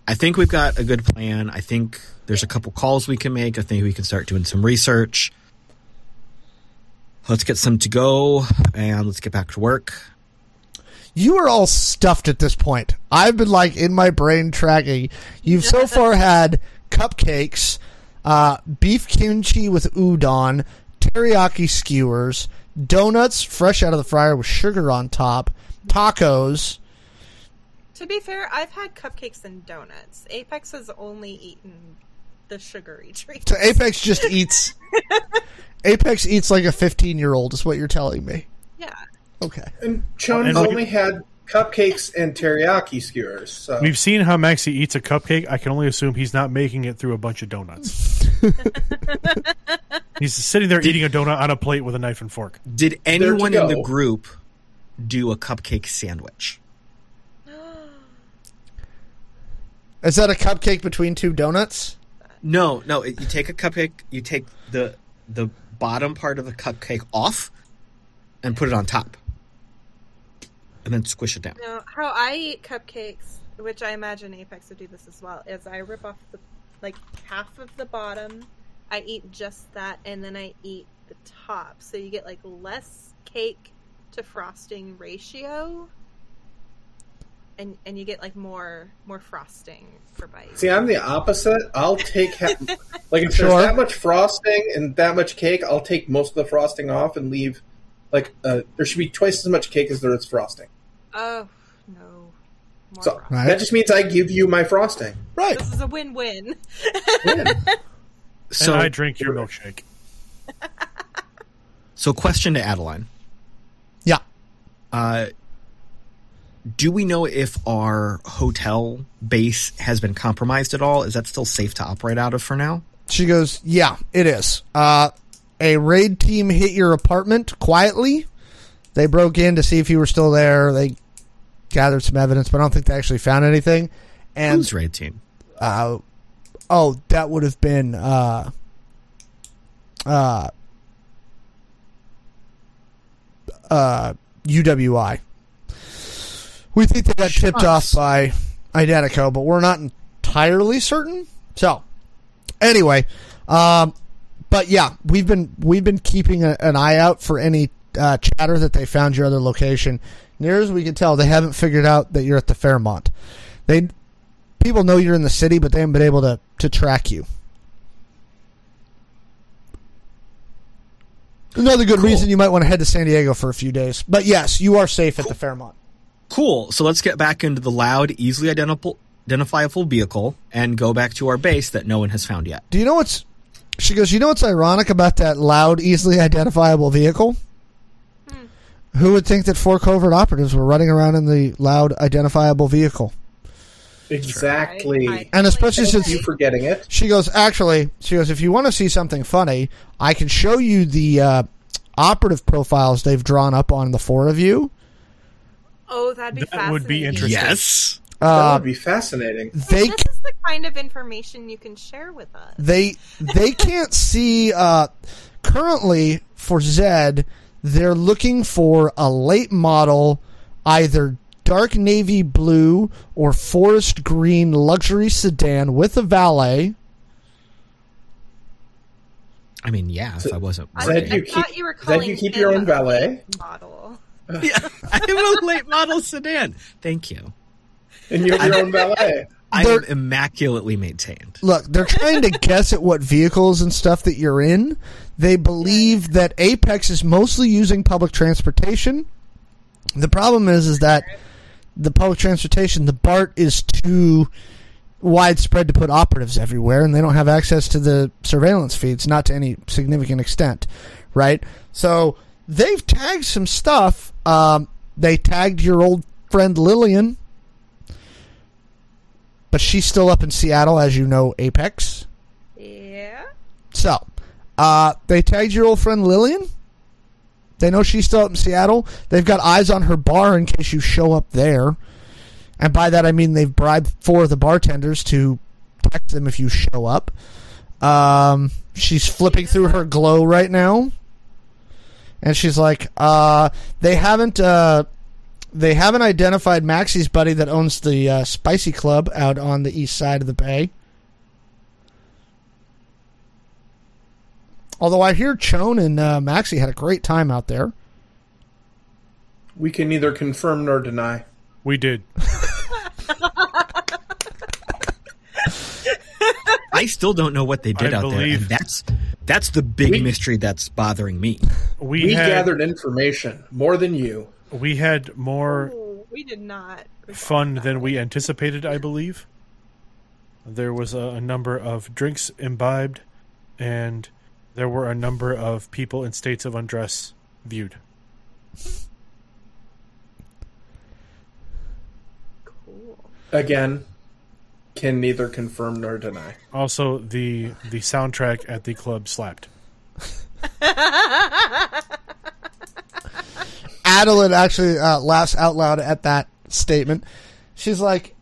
I think we've got a good plan. I think there's a couple calls we can make. I think we can start doing some research. Let's get some to go, and let's get back to work. You are all stuffed at this point. I've been, like, in my brain tracking. You've so far had cupcakes, beef kimchi with udon, teriyaki skewers, donuts fresh out of the fryer with sugar on top, tacos... To be fair, I've had cupcakes and donuts. Apex has only eaten the sugary treats. So Apex just eats... Apex eats like a 15-year-old is what you're telling me. Yeah. Okay. And Chone only had cupcakes and teriyaki skewers. So. We've seen how Maxie eats a cupcake. I can only assume he's not making it through a bunch of donuts. He's sitting there eating a donut on a plate with a knife and fork. Did anyone in the group do a cupcake sandwich? Is that a cupcake between two donuts? No. You take a cupcake, you take the bottom part of the cupcake off and put it on top. And then squish it down. No, how I eat cupcakes, which I imagine Apex would do this as well, is I rip off half of the bottom, I eat just that, and then I eat the top. So you get like less cake to frosting ratio. And you get, like, more frosting for bites. See, I'm the opposite. I'll take... If there's that much frosting and that much cake, I'll take most of the frosting off and leave... there should be twice as much cake as there is frosting. Oh, no. That just means I give you my frosting. Right. This is a win-win. So and I drink your milkshake. So, question to Adeline. Yeah. Do we know if our hotel base has been compromised at all? Is that still safe to operate out of for now? She goes, yeah, it is. A raid team hit your apartment quietly. They broke in to see if you were still there. They gathered some evidence, but I don't think they actually found anything. And, who's raid team? That would have been UWI. We think they got tipped off by Identico, but we're not entirely certain. So, anyway, but yeah, we've been keeping an eye out for any chatter that they found your other location. Near as we can tell, they haven't figured out that you're at the Fairmont. People know you're in the city, but they haven't been able to track you. Another good reason you might want to head to San Diego for a few days. But yes, you are safe at the Fairmont. Cool. So let's get back into the loud, easily identifiable vehicle and go back to our base that no one has found yet. Do you know what's... She goes, you know what's ironic about that loud, easily identifiable vehicle? Hmm. Who would think that four covert operatives were running around in the loud, identifiable vehicle? Exactly. And especially since you forgetting it. She goes, if you want to see something funny, I can show you the operative profiles they've drawn up on the four of you. Oh, that'd be fascinating. That would be interesting. Yes. That would be fascinating. This is the kind of information you can share with us. They can't see... currently, for Zed, they're looking for a late model, either dark navy blue or forest green luxury sedan with a valet. I mean, yeah, so, if I wasn't... I thought you keep your own valet. Model. Yeah, I have a late model sedan. Thank you. And you have your own valet. I am immaculately maintained. Look, they're trying to guess at what vehicles and stuff that you're in. They believe that Apex is mostly using public transportation. The problem is that the public transportation, the BART, is too widespread to put operatives everywhere, and they don't have access to the surveillance feeds, not to any significant extent, right? So... They've tagged some stuff. They tagged your old friend Lillian, but she's still up in Seattle, as you know, Apex. Yeah. So, they tagged your old friend Lillian. They know she's still up in Seattle. They've got eyes on her bar in case you show up there. And by that, I mean they've bribed four of the bartenders to text them if you show up. She's flipping through her glow right now. And she's like, they haven't identified Maxie's buddy that owns the Spicy Club out on the east side of the bay. Although I hear Chone and Maxie had a great time out there. We can neither confirm nor deny. We did. I still don't know what they did out there, and that's the big mystery that's bothering me. We gathered information, more than you. We had more fun than we anticipated, I believe. There was a number of drinks imbibed, and there were a number of people in states of undress viewed. Cool. Again. Can neither confirm nor deny. Also, the soundtrack at the club slapped. Adeline actually laughs out loud at that statement. She's like,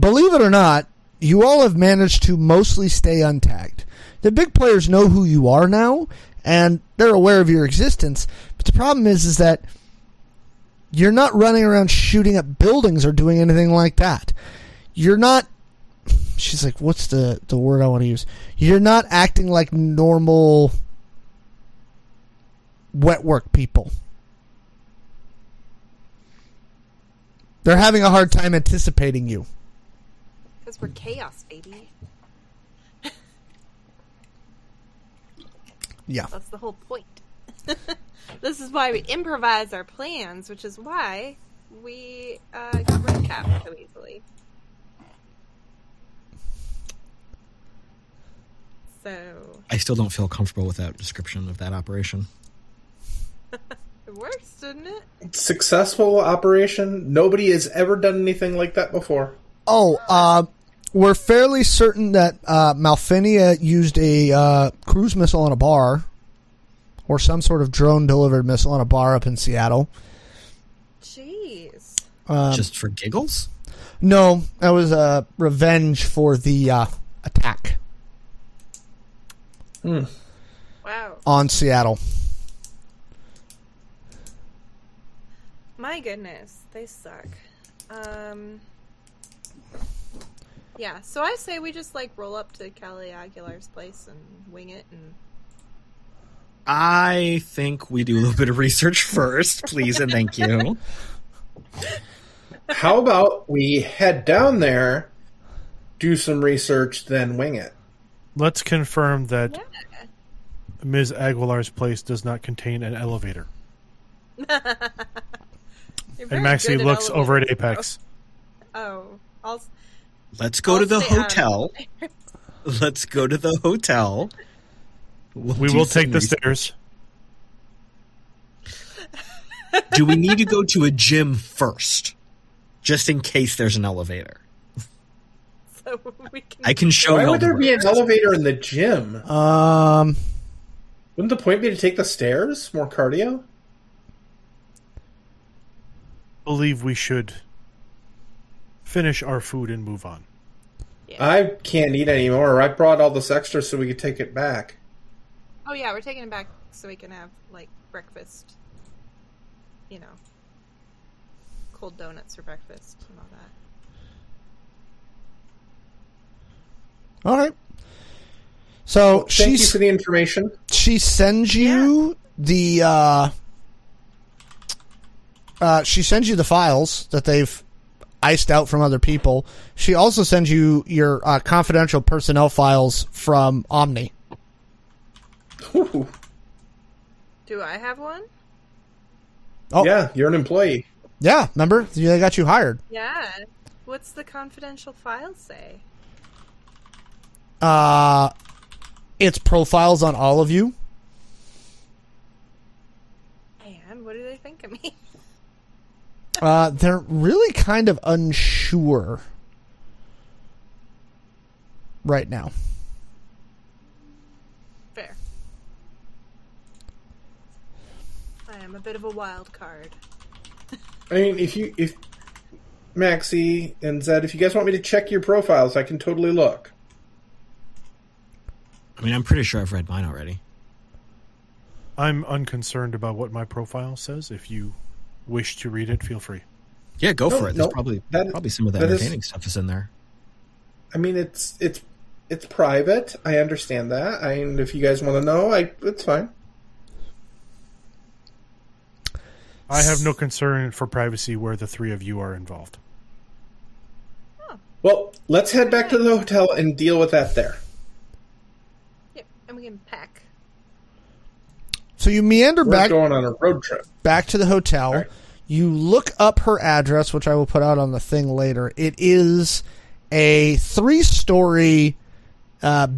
believe it or not, you all have managed to mostly stay untagged. The big players know who you are now, and they're aware of your existence. But the problem is that you're not running around shooting up buildings or doing anything like that. You're not... She's like, what's the word I want to use? You're not acting like normal wet work people. They're having a hard time anticipating you. Because we're chaos, baby. Yeah. That's the whole point. This is why we improvise our plans, which is why we got Red Cap so easily. So. I still don't feel comfortable with that description of that operation. It works, didn't it? Successful operation. Nobody has ever done anything like that before. Oh, we're fairly certain that Malfinia used a cruise missile on a bar or some sort of drone-delivered missile on a bar up in Seattle. Jeez. Just for giggles? No, that was revenge for the attack. Mm. Wow. On Seattle. My goodness, they suck. Yeah, so I say we just like roll up to Kelly Aguilar's place and wing it. And I think we do a little bit of research first, please and thank you. How about we head down there, do some research, then wing it? Let's confirm that Ms. Aguilar's place does not contain an elevator. And Maxie looks over at Apex. Oh, let's go to the hotel. Let's go to the hotel. We will take the stairs. Do we need to go to a gym first? Just in case there's an elevator. So we can show you. Why would there be an elevator in the gym? Wouldn't the point be to take the stairs? More cardio? I believe we should finish our food and move on. Yeah. I can't eat anymore. I brought all this extra so we could take it back. Oh, yeah, we're taking it back so we can have, like, breakfast. You know, cold donuts for breakfast and all that. All right. So, well, thank you for the information. She sends you the, she sends you the files that they've iced out from other people. She also sends you your confidential personnel files from Omni. Ooh. Do I have one? Oh. Yeah, you're an employee. Yeah, remember? They got you hired. Yeah. What's the confidential file say? It's profiles on all of you. And what do they think of me? They're really kind of unsure right now. Fair. I am a bit of a wild card. I mean, if Maxie and Zed, if you guys want me to check your profiles, I can totally look. I mean, I'm pretty sure I've read mine already. I'm unconcerned about what my profile says. If you wish to read it, feel free. Yeah, go for it. There's probably some of that entertaining stuff is in there. I mean, it's private. I understand that. And if you guys want to know, it's fine. I have no concern for privacy where the three of you are involved. Oh. Well, let's head back to the hotel and deal with that there. Yep, and we can pack. So you meander back. We're going on a road trip. Back to the hotel. Right. You look up her address, which I will put out on the thing later. It is a 3-story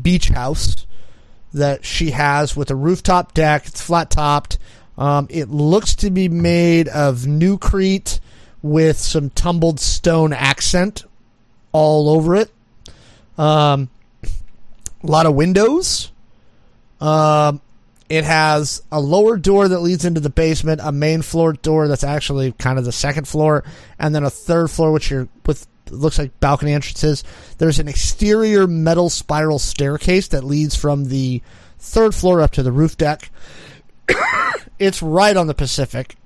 beach house that she has with a rooftop deck. It's flat-topped. It looks to be made of newcrete with some tumbled stone accent all over it. A lot of windows. It has a lower door that leads into the basement, a main floor door that's actually kind of the second floor, and then a third floor, which looks like balcony entrances. There's an exterior metal spiral staircase that leads from the third floor up to the roof deck. It's right on the Pacific,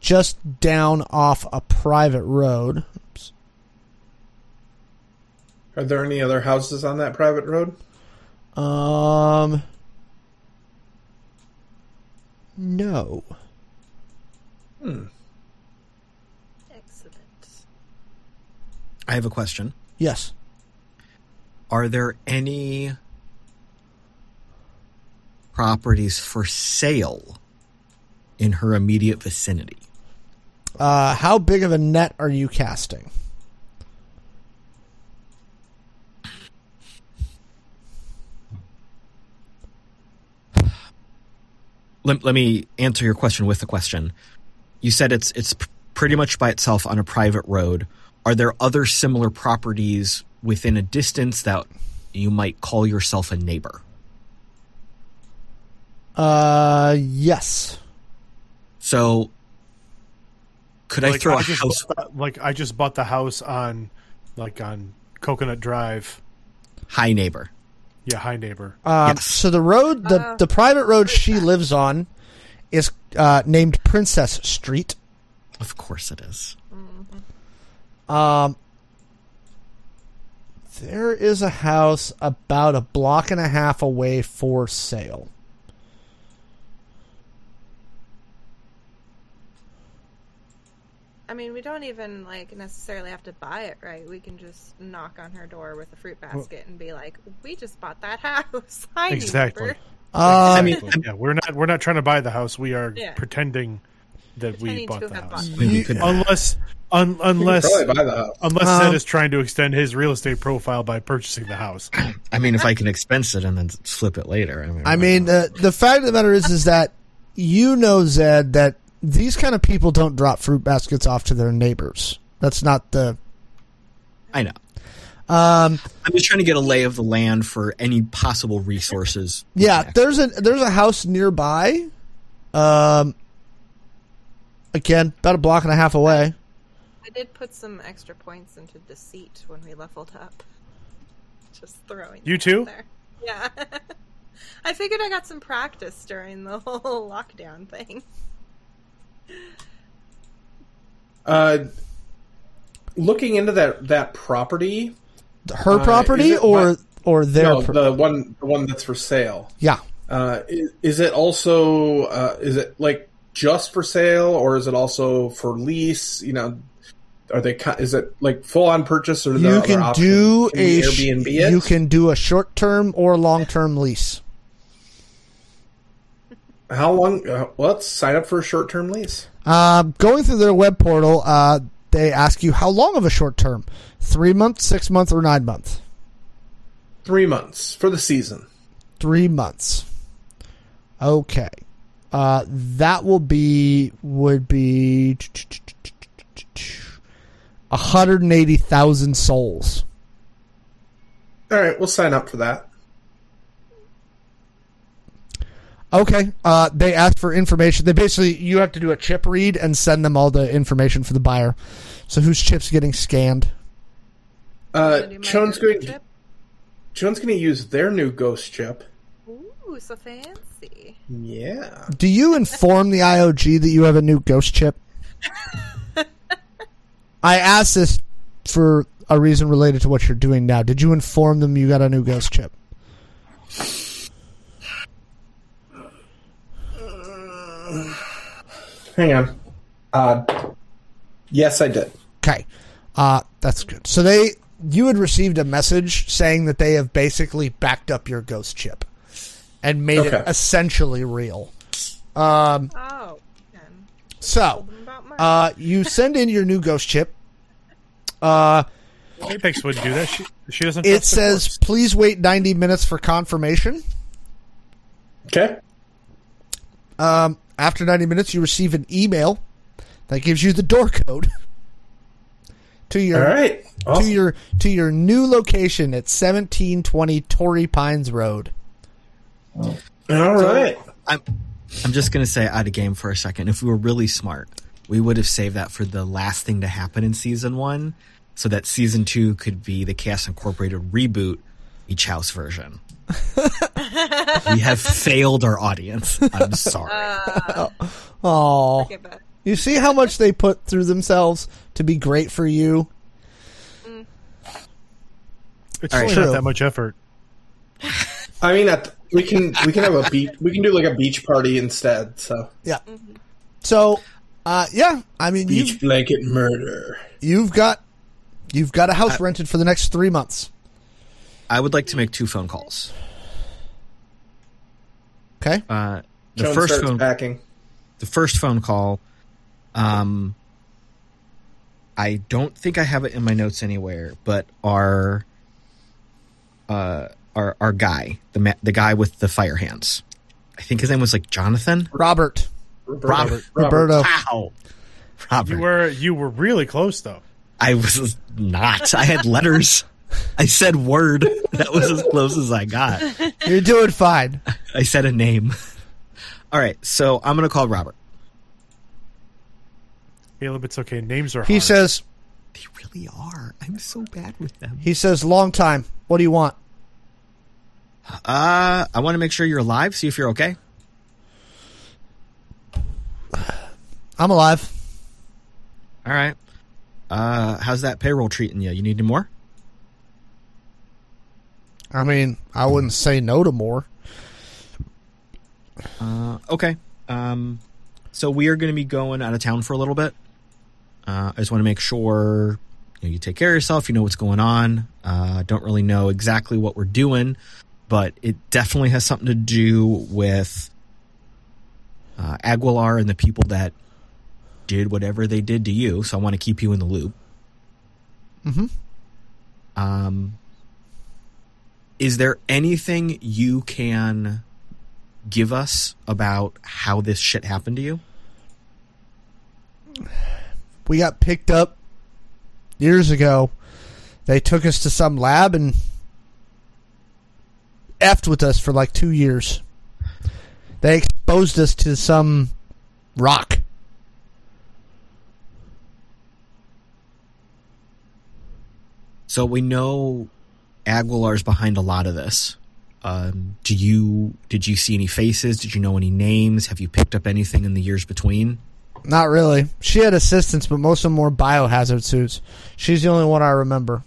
just down off a private road. Oops. Are there any other houses on that private road? No. Excellent. I have a question. Yes. Are there any properties for sale in her immediate vicinity? How big of a net are you casting? Let me answer your question with a question. You said it's pretty much by itself on a private road. Are there other similar properties within a distance that you might call yourself a neighbor? Yes. So, could I throw a house? I just bought the house on Coconut Drive. Hi, neighbor. Yeah, hi, neighbor. Yes. So the road, the private road she lives on is named Princess Street. Of course it is. Mm-hmm. There is a house about a block and a half away for sale. I mean, we don't even, like, necessarily have to buy it, right? We can just knock on her door with a fruit basket and be like, "We just bought that house." Exactly. Exactly. I mean, yeah, we're not trying to buy the house. We are pretending that we bought the house. Unless Zed is trying to extend his real estate profile by purchasing the house. I mean, if I can expense it and then flip it later. The fact of the matter is that you know, Zed, that these kind of people don't drop fruit baskets off to their neighbors. That's not the... I know. I'm just trying to get a lay of the land for any possible resources. Yeah, there's a house nearby. Again, about a block and a half away. I did put some extra points into deceit when we leveled up. Just throwing you too? There. Yeah. I figured I got some practice during the whole lockdown thing. Looking into that property, her property or their the one that's for sale. Yeah. Is it also is it like just for sale or is it also for lease? You know, is it like full on purchase or you can do Airbnb? You can do a short term or long term lease. How long? Let's sign up for a short-term lease. Going through their web portal, they ask you how long of a short-term: 3 months, 6 months, or 9 months. 3 months for the season. 3 months. Okay, that would be 180,000 souls. All right, we'll sign up for that. Okay, they ask for information. They basically, you have to do a chip read and send them all the information for the buyer. So whose chip's getting scanned? Chone's going to use their new ghost chip. Ooh, so fancy. Yeah. Do you inform the IOG that you have a new ghost chip? I asked this for a reason related to what you're doing now. Did you inform them you got a new ghost chip? Hang on. Yes, I did. Okay. That's good. So you had received a message saying that they have basically backed up your ghost chip and made it essentially real. So you send in your new ghost chip. Apex wouldn't do that. She doesn't. It says, please wait 90 minutes for confirmation. Okay. After 90 minutes, you receive an email that gives you the door code to your to your new location at 1720 Torrey Pines Road. All right. I'm just gonna say out of game for a second. If we were really smart, we would have saved that for the last thing to happen in season 1, so that season 2 could be the Chaos Incorporated reboot, each house version. We have failed our audience. I'm sorry. You see how much they put through themselves to be great for you? Mm. It's really not that much effort. I mean, we can have a beach. We can do like a beach party instead. So yeah. Mm-hmm. So I mean, beach blanket murder. You've got a house rented for the next 3 months. I would like to make 2 phone calls. Okay. The first phone call. I don't think I have it in my notes anywhere, but our guy, the guy with the fire hands. I think his name was like Jonathan. Robert. Roberto. Wow. Robert. You were really close though. I was not. I had letters. I said word. That was as close as I got. You're doing fine. I said a name. All right, so I'm going to call Robert. Caleb, it's okay. Names are hard. He says... They really are. I'm so bad with them. He says, long time. What do you want? I want to make sure you're alive, see if you're okay. I'm alive. All right. How's that payroll treating you? You need more? I mean, I wouldn't say no to more. Okay. So we are going to be going out of town for a little bit. I just want to make sure you take care of yourself. You know what's going on. Don't really know exactly what we're doing, but it definitely has something to do with Aguilar and the people that did whatever they did to you. So I want to keep you in the loop. Mm-hmm. Is there anything you can give us about how this shit happened to you? We got picked up years ago. They took us to some lab and effed with us for like 2 years. They exposed us to some rock. So we know Aguilar's behind a lot of this. Did you see any faces? Did you know any names? Have you picked up anything in the years between? Not really. She had assistants, but most of them wore biohazard suits. She's the only one I remember.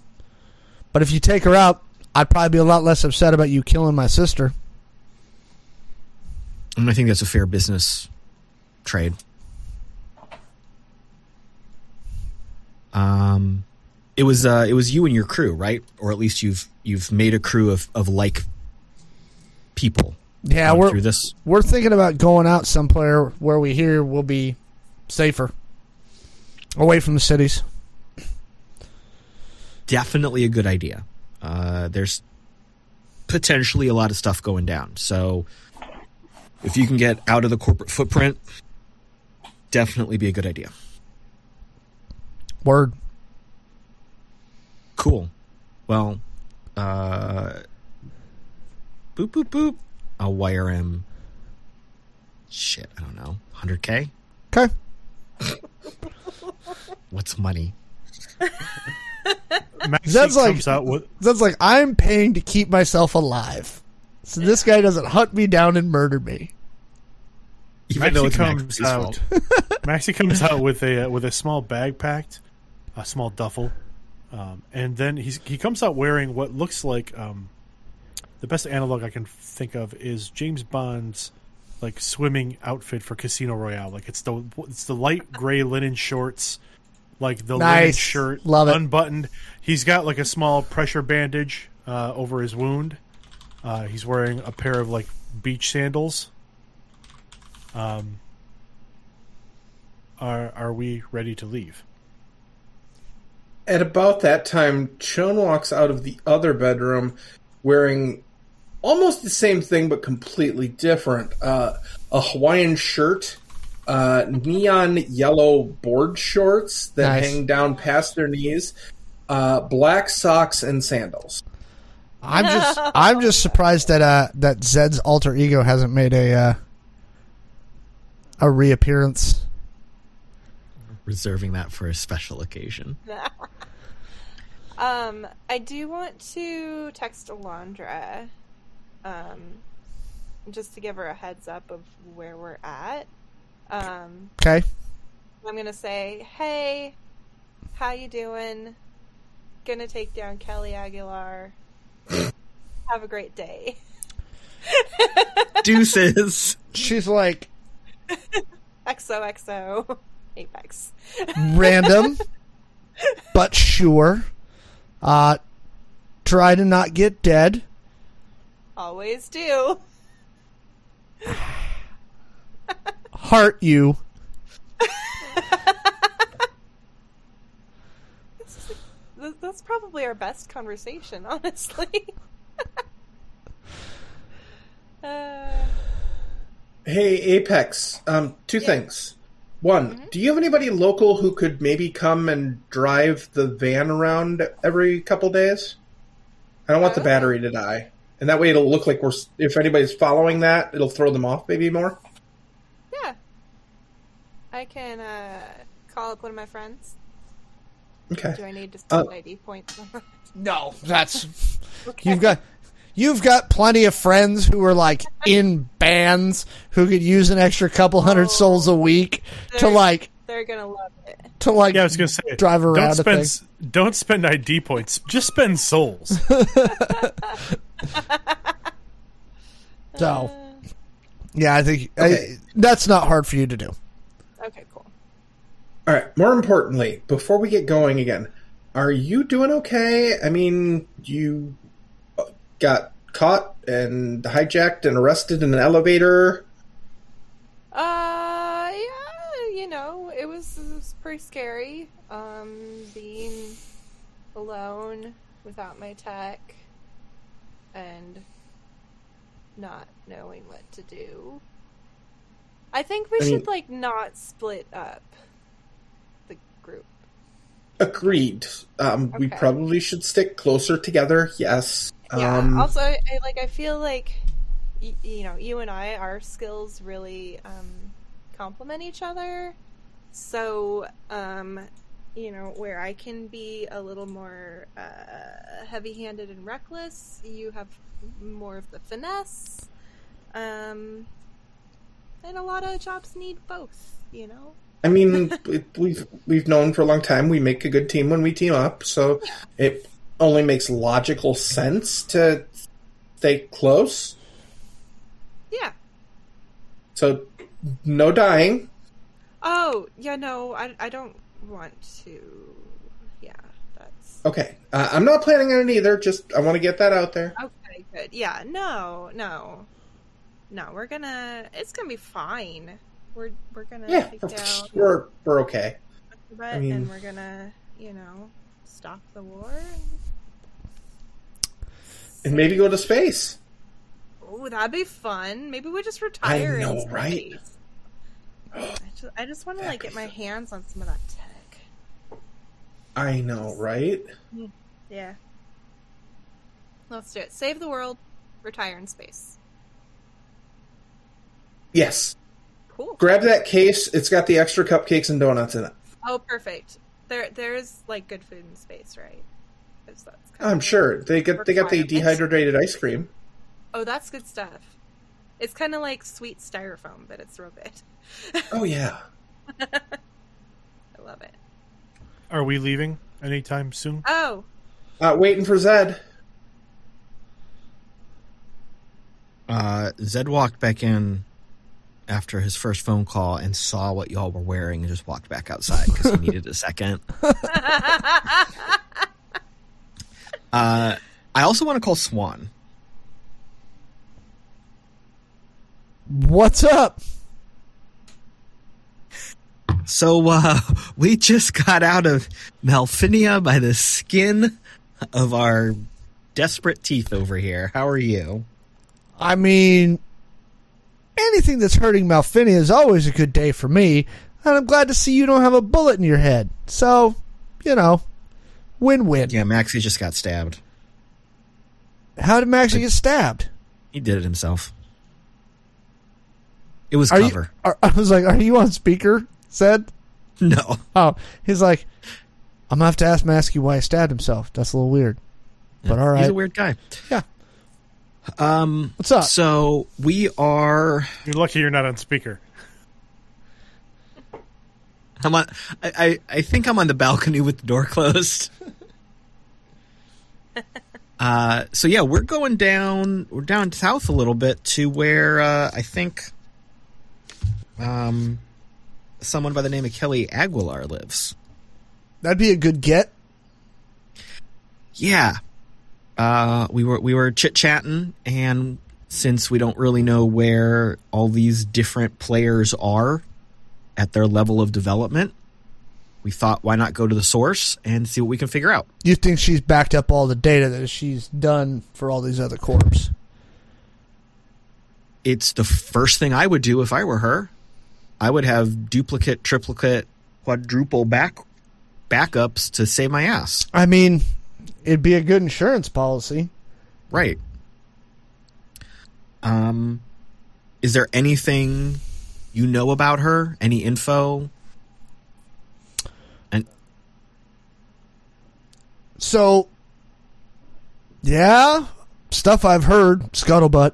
But if you take her out, I'd probably be a lot less upset about you killing my sister. And I think that's a fair business trade. It was you and your crew, right? Or at least you've made a crew of like people. Yeah, we're thinking about going out somewhere where we hear we'll be safer, away from the cities. Definitely a good idea. There's potentially a lot of stuff going down, so if you can get out of the corporate footprint, definitely be a good idea. Word. Cool. Well, boop, boop, boop. I'll wire him. Shit, I don't know. 100K? Okay. What's money? That's like, I'm paying to keep myself alive. So this guy doesn't hunt me down and murder me. Maxie comes out with a small bag packed, a small duffel. And then he comes out wearing what looks like the best analog I can think of is James Bond's like swimming outfit for Casino Royale. Like it's the light gray linen shorts, like the nice. Linen shirt, love it. Unbuttoned. He's got like a small pressure bandage over his wound. He's wearing a pair of like beach sandals. Are we ready to leave? At about that time, Chone walks out of the other bedroom wearing almost the same thing but completely different. A Hawaiian shirt, neon yellow board shorts that nice. Hang down past their knees, black socks and sandals. I'm just surprised that Zed's alter ego hasn't made a reappearance. Reserving that for a special occasion. I do want to text Alondra, just to give her a heads up of where we're at. Okay. I'm gonna say, "Hey, how you doing? Gonna take down Kelly Aguilar. Have a great day." Deuces. She's like, XOXO. Apex. Random, but sure. Try to not get dead. Always do. Heart you. That's probably our best conversation, honestly. Hey, Apex. Two things. One, mm-hmm. Do you have anybody local who could maybe come and drive the van around every couple days? I don't want the battery to die. And that way it'll look like if anybody's following that, it'll throw them off maybe more. Yeah. I can call up one of my friends. Okay. Do I need to spend ID points? No, that's... Okay. You've got... You've got plenty of friends who are like in bands who could use an extra couple hundred souls a week to like. They're gonna love it. To like, yeah, I was gonna say, drive around. Don't spend ID points. Just spend souls. So, yeah, I think that's not hard for you to do. Okay, cool. All right. More importantly, before we get going again, are you doing okay? I mean, you got caught and hijacked and arrested in an elevator. You know, it was pretty scary, being alone without my tech and not knowing what to do. I think we should, like, not split up the group. Agreed. Okay. We probably should stick closer together, yes. Yeah, also, I feel like, you know, you and I, our skills really, complement each other, so you know, where I can be a little more heavy-handed and reckless, you have more of the finesse, and a lot of jobs need both, you know. I mean, we've known for a long time we make a good team when we team up, so it only makes logical sense to stay close. Yeah. So no dying. Oh, yeah, no, I don't want to. Yeah, that's... Okay, I'm not planning on it either, just I want to get that out there. Okay, good. Yeah, no, we're gonna... It's gonna be fine. We're gonna take down... We're okay. I mean... And we're gonna, you know, stop the war. And maybe go to space. Oh, that'd be fun. Maybe we just retire. I know, right? I just want to like get my hands on some of that tech. I know, right? Yeah. Let's do it. Save the world. Retire in space. Yes. Cool. Grab that case. It's got the extra cupcakes and donuts in it. Oh, perfect. There is like good food in space, right? I'm sure they got the dehydrated ice cream. Oh, that's good stuff. It's kind of like sweet styrofoam, but it's real good. Oh, yeah. I love it. Are we leaving anytime soon? Oh. Waiting for Zed. Zed walked back in after his first phone call and saw what y'all were wearing and just walked back outside because he needed a second. I also want to call Swan. What's up? So, we just got out of Malfinia by the skin of our desperate teeth over here. How are you? I mean, anything that's hurting Malfinia is always a good day for me, and I'm glad to see you don't have a bullet in your head. So, you know, win-win. Yeah, Maxie just got stabbed. How did Maxie get stabbed? He did it himself. It was cover. I was like, are you on speaker, Zed? No. Oh, he's like, I'm going to have to ask Maskey why he stabbed himself. That's a little weird. Yeah, but all right. He's a weird guy. Yeah. What's up? So we are... You're lucky you're not on speaker. I'm on, I think I'm on the balcony with the door closed. So yeah, we're down south a little bit to where I think... someone by the name of Kelly Aguilar lives. That'd be a good get. Yeah. We were chit-chatting, and since we don't really know where all these different players are at their level of development, we thought, why not go to the source and see what we can figure out? You think she's backed up all the data that she's done for all these other corps? It's the first thing I would do if I were her. I would have duplicate, triplicate, quadruple backups to save my ass. I mean, it'd be a good insurance policy. Right. Is there anything you know about her? Any info? And So, yeah, stuff I've heard, scuttlebutt.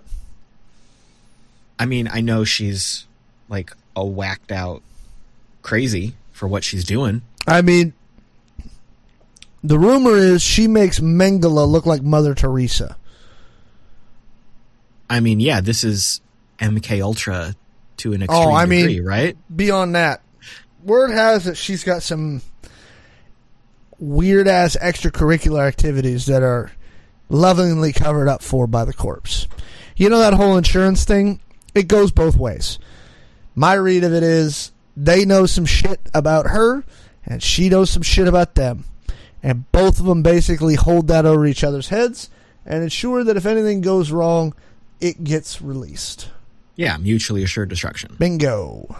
I mean, I know she's like a whacked out crazy for what she's doing. I mean, the rumor is she makes Mengele look like Mother Teresa. I mean, yeah, this is MKUltra to an extreme degree, right? Beyond that, word has it she's got some weird-ass extracurricular activities that are lovingly covered up for by the corpse. You know that whole insurance thing? It goes both ways. My read of it is they know some shit about her, and she knows some shit about them. And both of them basically hold that over each other's heads and ensure that if anything goes wrong, it gets released. Yeah, mutually assured destruction. Bingo.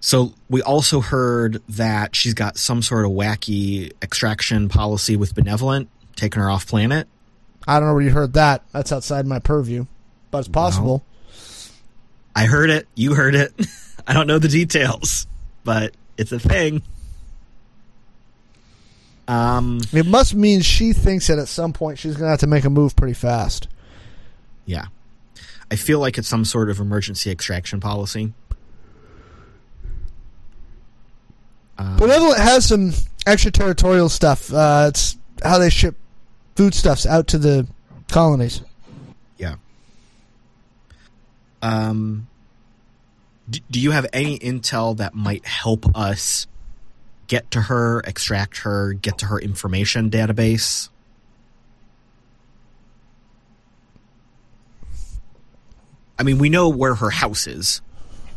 So we also heard that she's got some sort of wacky extraction policy with Benevolent, taking her off planet. I don't know where you heard that. That's outside my purview, but it's possible. No. I heard it. You heard it. I don't know the details, but it's a thing. It must mean she thinks that at some point she's going to have to make a move pretty fast. Yeah. I feel like it's some sort of emergency extraction policy. Benevolent has some extraterritorial stuff. It's how they ship foodstuffs out to the colonies. Yeah. Do you have any intel that might help us get to her, extract her, get to her information database? I mean, we know where her house is,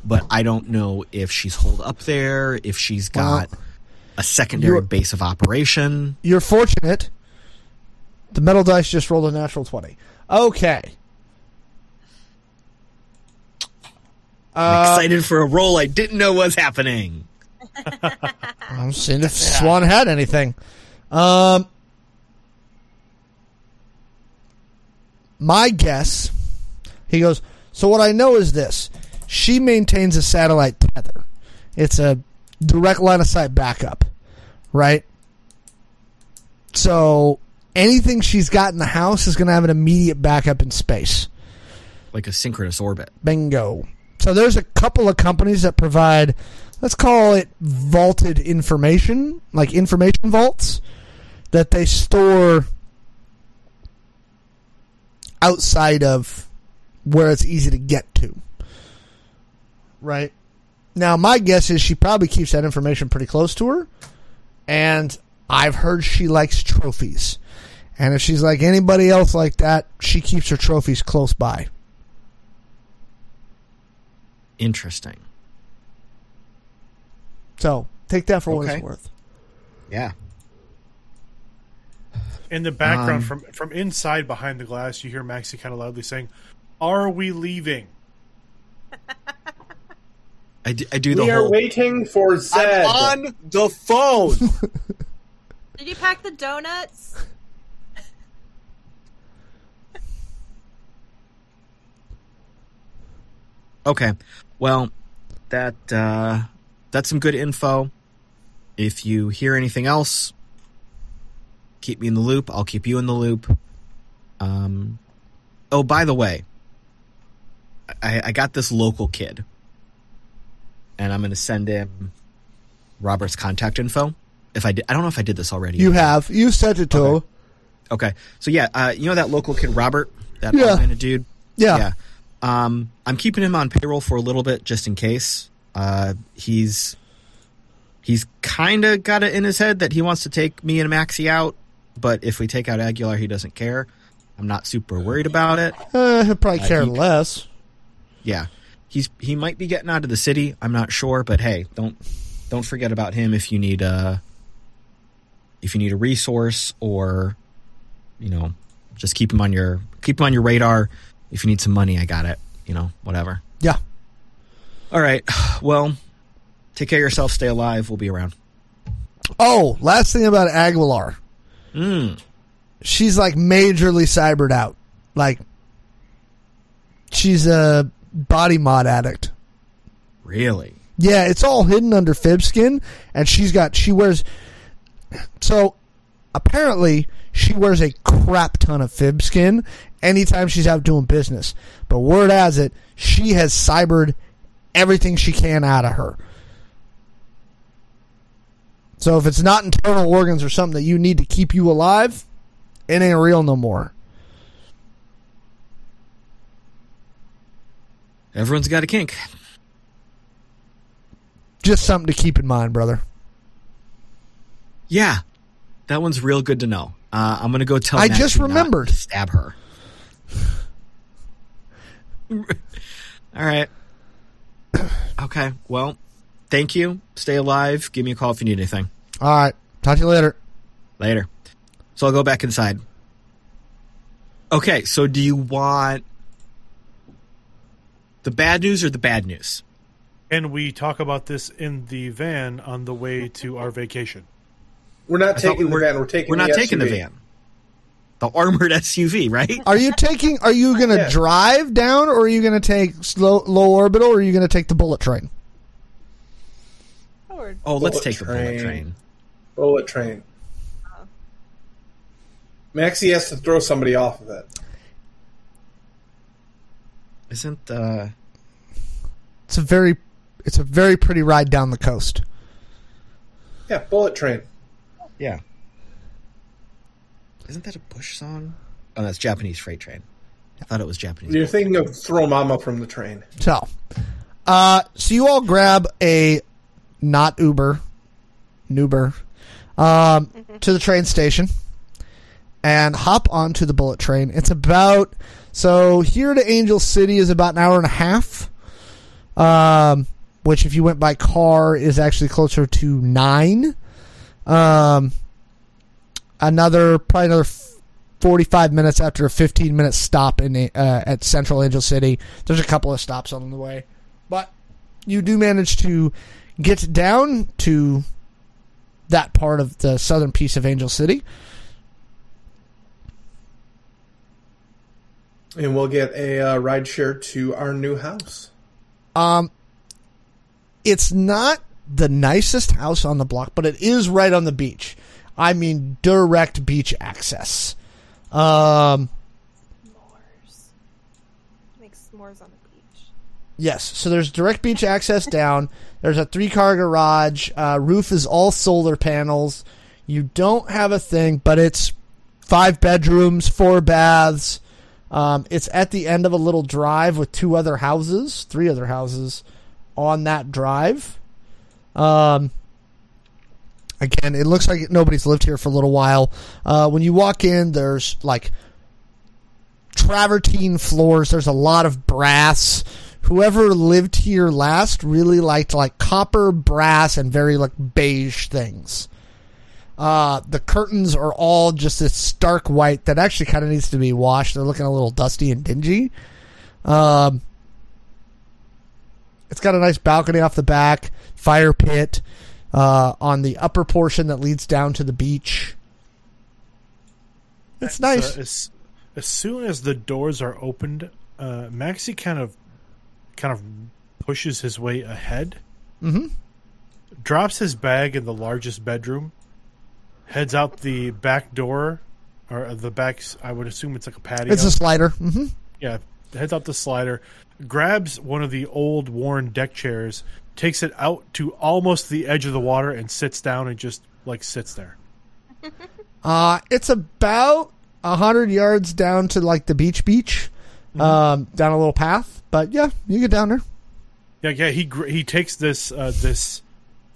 but I don't know if she's holed up there, if she's got a secondary base of operation. You're fortunate. The metal dice just rolled a natural 20. Okay. I'm excited for a roll I didn't know was happening. I'm seeing if Swan had anything. My guess, he goes, so what I know is this. She maintains a satellite tether. It's a direct line of sight backup, right? So anything she's got in the house is going to have an immediate backup in space. Like a synchronous orbit. Bingo. So there's a couple of companies that provide, let's call it vaulted information, like information vaults, that they store outside of where it's easy to get to. Right? Now, my guess is she probably keeps that information pretty close to her, and I've heard she likes trophies. And if she's like anybody else like that, she keeps her trophies close by. Interesting. So, take that for what it's worth. Yeah. In the background, from inside behind the glass, you hear Maxie kind of loudly saying, "Are we leaving?" We are waiting for Zed. I'm on the phone. Did you pack the donuts? Okay. Well, that's some good info. If you hear anything else, keep me in the loop. I'll keep you in the loop. Oh, by the way, I got this local kid, and I'm going to send him Robert's contact info. I don't know if I did this already. You have. You sent it to him. Okay. So, yeah, you know that local kid, Robert? That kind of dude? Yeah. I'm keeping him on payroll for a little bit just in case. He's kind of got it in his head that he wants to take me and Maxie out, but if we take out Aguilar, he doesn't care. I'm not super worried about it. He'll probably care less. Yeah. He might be getting out of the city. I'm not sure, but hey, don't forget about him if you need a resource, or just keep him on your radar. If you need some money, I got it. Whatever. Yeah. All right. Well, take care of yourself. Stay alive. We'll be around. Oh, last thing about Aguilar. She's like majorly cybered out. Like, she's a body mod addict. Really? Yeah, it's all hidden under fib skin, and she wears. So apparently, she wears a crap ton of fib skin anytime she's out doing business. But word has it, she has cybered everything she can out of her. So if it's not internal organs or something that you need to keep you alive, it ain't real no more. Everyone's got a kink. Just something to keep in mind, brother. Yeah. That one's real good to know. I'm going to go tell Maxie not to stab her. All right. Okay. Well, thank you. Stay alive. Give me a call if you need anything. All right. Talk to you later. Later. So I'll go back inside. Okay. So do you want the bad news or the bad news? And we talk about this in the van on the way to our vacation. We're not taking the van. We're not taking the van. The armored SUV, right? Are you going to drive down, or are you going to take low orbital, or are you going to take the bullet train? Let's take the bullet train. Maxie has to throw somebody off of it. It's a very pretty ride down the coast. Yeah, bullet train. Yeah. Isn't that a Bush song? Oh, that's Japanese Freight Train. I thought it was Japanese. You're thinking of Throw Mama from the Train. So, so you all grab a not Uber, Nuber, to the train station and hop onto the bullet train. It's about, so here to Angel City is about an hour and a half, which if you went by car is actually closer to 9. Probably another 45 minutes after a 15-minute stop at Central Angel City. There's a couple of stops on the way, but you do manage to get down to that part of the southern piece of Angel City. And we'll get a ride share to our new house. It's not the nicest house on the block, but it is right on the beach. I mean, direct beach access. S'mores. Make s'mores on the beach. Yes. So there's direct beach access down. There's a 3-car garage. Roof is all solar panels. You don't have a thing, but it's 5 bedrooms, 4 baths. It's at the end of a little drive with 3 other houses on that drive. Again, it looks like nobody's lived here for a little while. When you walk in, there's like travertine floors. There's a lot of brass. Whoever lived here last really liked like copper, brass, and very like beige things. The curtains are all just this stark white that actually kind of needs to be washed. They're looking a little dusty and dingy. It's got a nice balcony off the back, fire pit. On the upper portion that leads down to the beach. It's nice. As soon as the doors are opened, Maxie kind of pushes his way ahead, drops his bag in the largest bedroom, heads out the back door, or the back, I would assume it's like a patio. It's a slider. Mm-hmm. Yeah, heads out the slider, grabs one of the old worn deck chairs, takes it out to almost the edge of the water and sits down and just, like, sits there. It's about 100 yards down to, like, the beach, down a little path. But, yeah, you get down there. Yeah, he takes this kind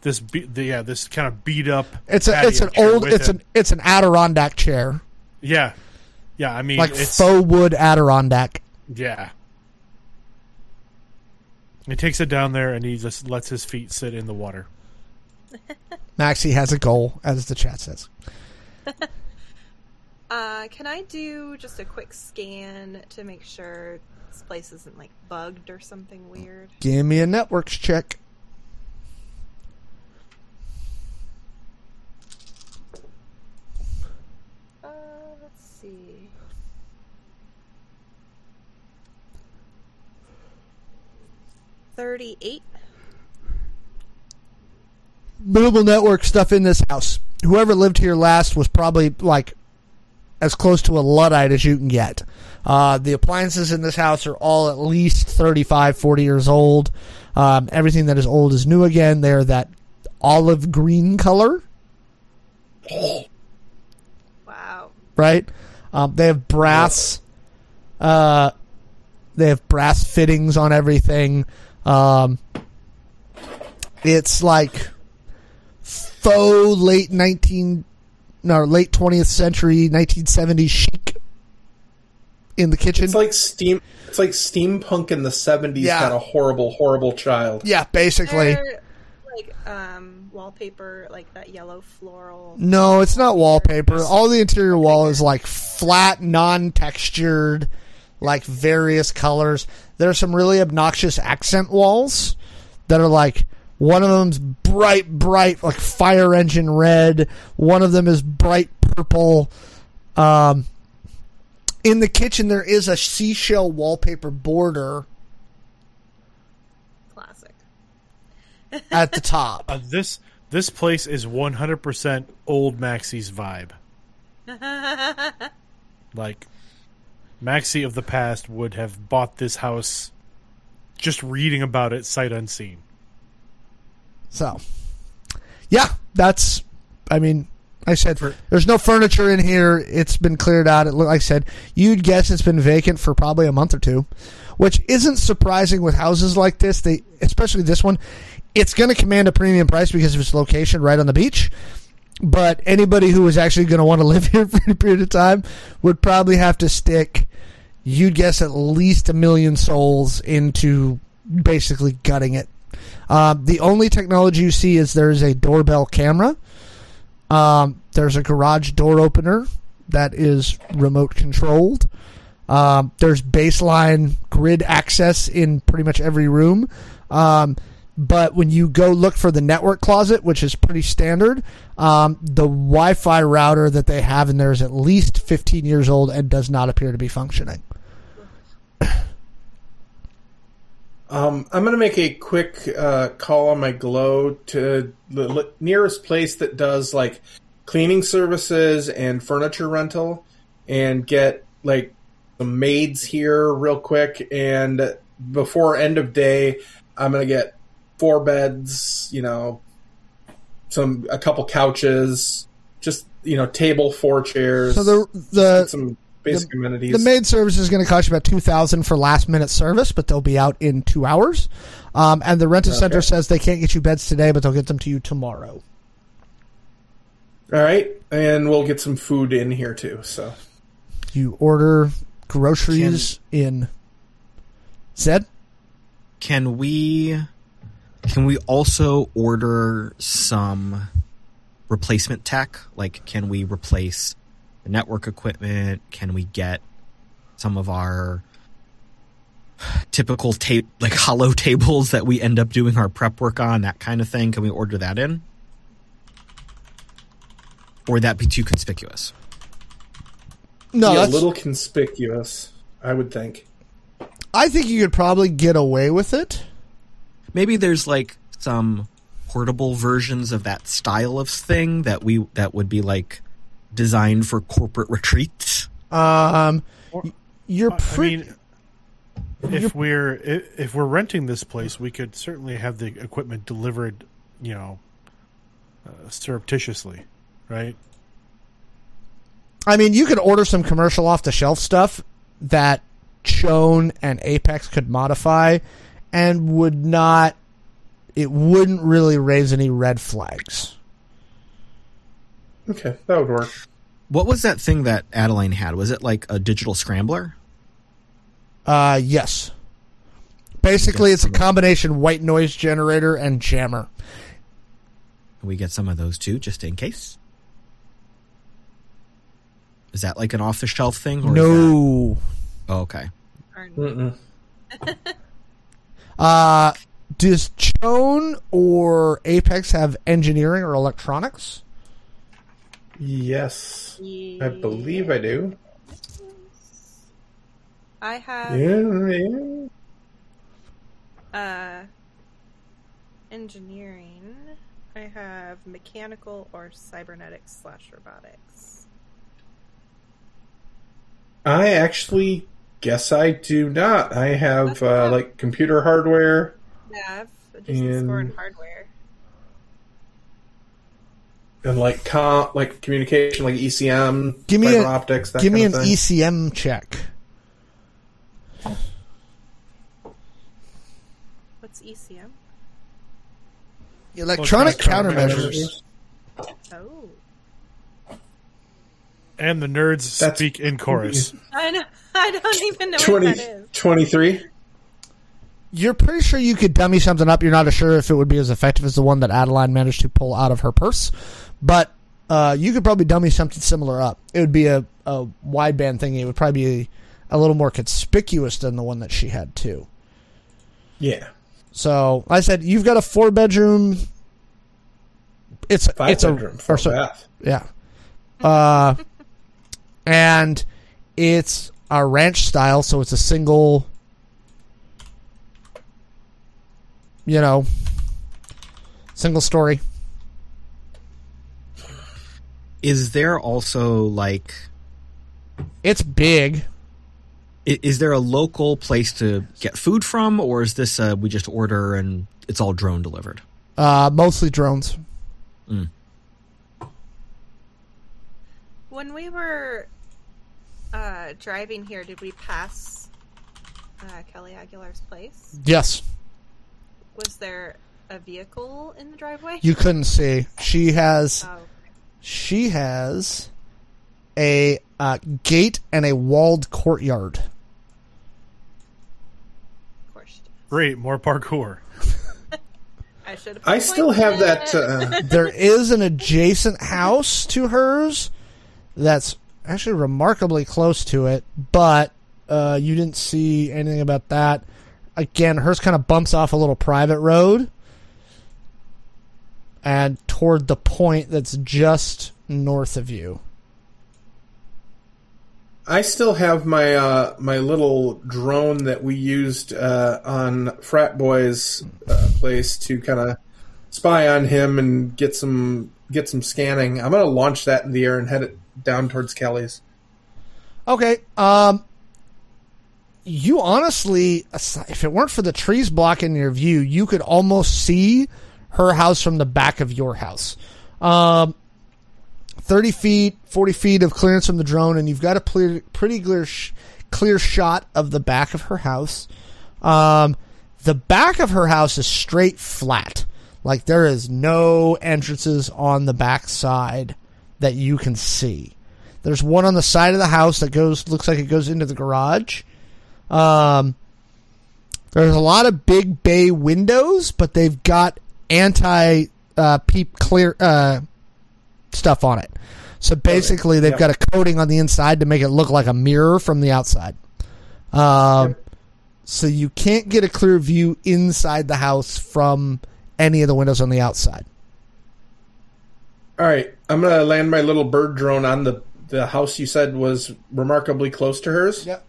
of beat-up It's an Adirondack chair. Yeah, I mean, like it's faux wood Adirondack. Yeah. He takes it down there, and he just lets his feet sit in the water. Maxie has a goal, as the chat says. Can I do just a quick scan to make sure this place isn't, like, bugged or something weird? Give me a networks check. Let's see. $38 mobile network stuff in this house. Whoever lived here last was probably like as close to a Luddite as you can get. The appliances in this house are all at least 35, 40 years old. Everything that is old is new again. They are that olive green color. Wow. Right? They have brass. They have brass fittings on everything. It's like faux late 20th century, 1970s chic in the kitchen. It's like steampunk in the 70s. Yeah. Kind of horrible child. Yeah, basically. Like wallpaper, like that yellow floral. No, it's not wallpaper. All the interior wall is like flat, non-textured, like various colors. There are some really obnoxious accent walls that are like, one of them's bright, like fire engine red. One of them is bright purple. In the kitchen, there is a seashell wallpaper border. Classic. At the top. This place is 100% old Maxie's vibe. Like, Maxie of the past would have bought this house just reading about it sight unseen. So, yeah, that's, I mean, I said, there's no furniture in here. It's been cleared out. It looked, like I said, you'd guess it's been vacant for probably a month or two, which isn't surprising with houses like this. They, especially this one, it's going to command a premium price because of its location right on the beach. But anybody who is actually going to want to live here for a period of time would probably have to stick, you'd guess, at least 1 million souls into basically gutting it. The only technology you see is there's a doorbell camera. There's a garage door opener that is remote controlled. There's baseline grid access in pretty much every room. But when you go look for the network closet, which is pretty standard, the Wi-Fi router that they have in there is at least 15 years old and does not appear to be functioning. I'm going to make a quick call on my Glow to the nearest place that does, like, cleaning services and furniture rental and get, like, the maids here real quick. And before end of day, I'm going to get 4 beds, you know, a couple couches, just, you know, table, 4 chairs. So some basic amenities. The maid service is going to cost you about $2,000 for last minute service, but they'll be out in 2 hours. And the rental center says they can't get you beds today, but they'll get them to you tomorrow. All right, and we'll get some food in here too. So you order groceries in Zed? Can we also order some replacement tech? Like, can we replace the network equipment? Can we get some of our typical hollow tables that we end up doing our prep work on, that kind of thing? Can we order that in? Or would that be too conspicuous? No, a little conspicuous, I would think. I think you could probably get away with it. Maybe there's like some portable versions of that style of thing that would be like designed for corporate retreats. If we're renting this place, we could certainly have the equipment delivered, you know, surreptitiously, right? I mean, you could order some commercial off-the-shelf stuff that Chone and Apex could modify. And wouldn't really raise any red flags. Okay, that would work. What was that thing that Adeline had? Was it like a digital scrambler? Yes. Basically, it's a combination white noise generator and jammer. Can we get some of those too, just in case? Is that like an off-the-shelf thing? Or no. Oh, okay. Does Chone or Apex have engineering or electronics? Yes. I believe I do. I have engineering. I have mechanical or cybernetics / robotics. I actually guess I do not. I have like computer hardware. Yeah, I've just scored hardware. And like communication, like ECM, fiber optics, that kind of thing. Give me an ECM check. What's ECM? Electronic countermeasures. Oh. And the nerds speak in chorus. I don't even know what that is. 23? You're pretty sure you could dummy something up. You're not sure if it would be as effective as the one that Adeline managed to pull out of her purse. But you could probably dummy something similar up. It would be a wideband thing. It would probably be a little more conspicuous than the one that she had, too. Yeah. So, I said, you've got a four-bedroom... It's a 4-bath. Yeah. And it's a ranch style, so it's a single... single story. Is there also, like... It's big. Is there a local place to get food from, or is this we just order and it's all drone delivered? Mostly drones. Mm. When we were driving here, did we pass Kelly Aguilar's place? Yes. Was there a vehicle in the driveway? You couldn't see. She has a gate and a walled courtyard. Of course she does. Great, more parkour. I still have that. There is an adjacent house to hers that's actually remarkably close to it, but you didn't see anything about that. Again, hers kind of bumps off a little private road and toward the point that's just north of you. I still have my my little drone that we used on Frat Boy's place to kind of spy on him and get some scanning. I'm going to launch that in the air and head it down towards Kelly's. Okay. You honestly, if it weren't for the trees blocking your view, you could almost see her house from the back of your house. 30 feet, 40 feet of clearance from the drone, and you've got a pretty clear shot of the back of her house. The back of her house is straight flat. Like, there is no entrances on the back side that you can see. There's one on the side of the house that looks like it goes into the garage. There's a lot of big bay windows, but they've got anti-peep clear stuff on it. So basically, they've got a coating on the inside to make it look like a mirror from the outside. So you can't get a clear view inside the house from any of the windows on the outside. All right, I'm gonna land my little bird drone on the house you said was remarkably close to hers. Yep.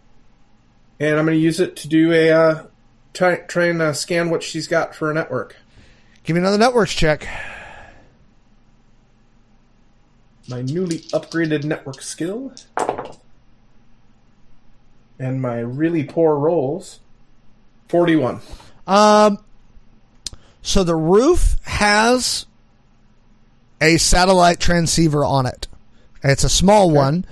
And I'm going to use it to do a try and scan what she's got for a network. Give me another networks check. My newly upgraded network skill. And my really poor rolls. 41. So the roof has a satellite transceiver on it. It's a small one.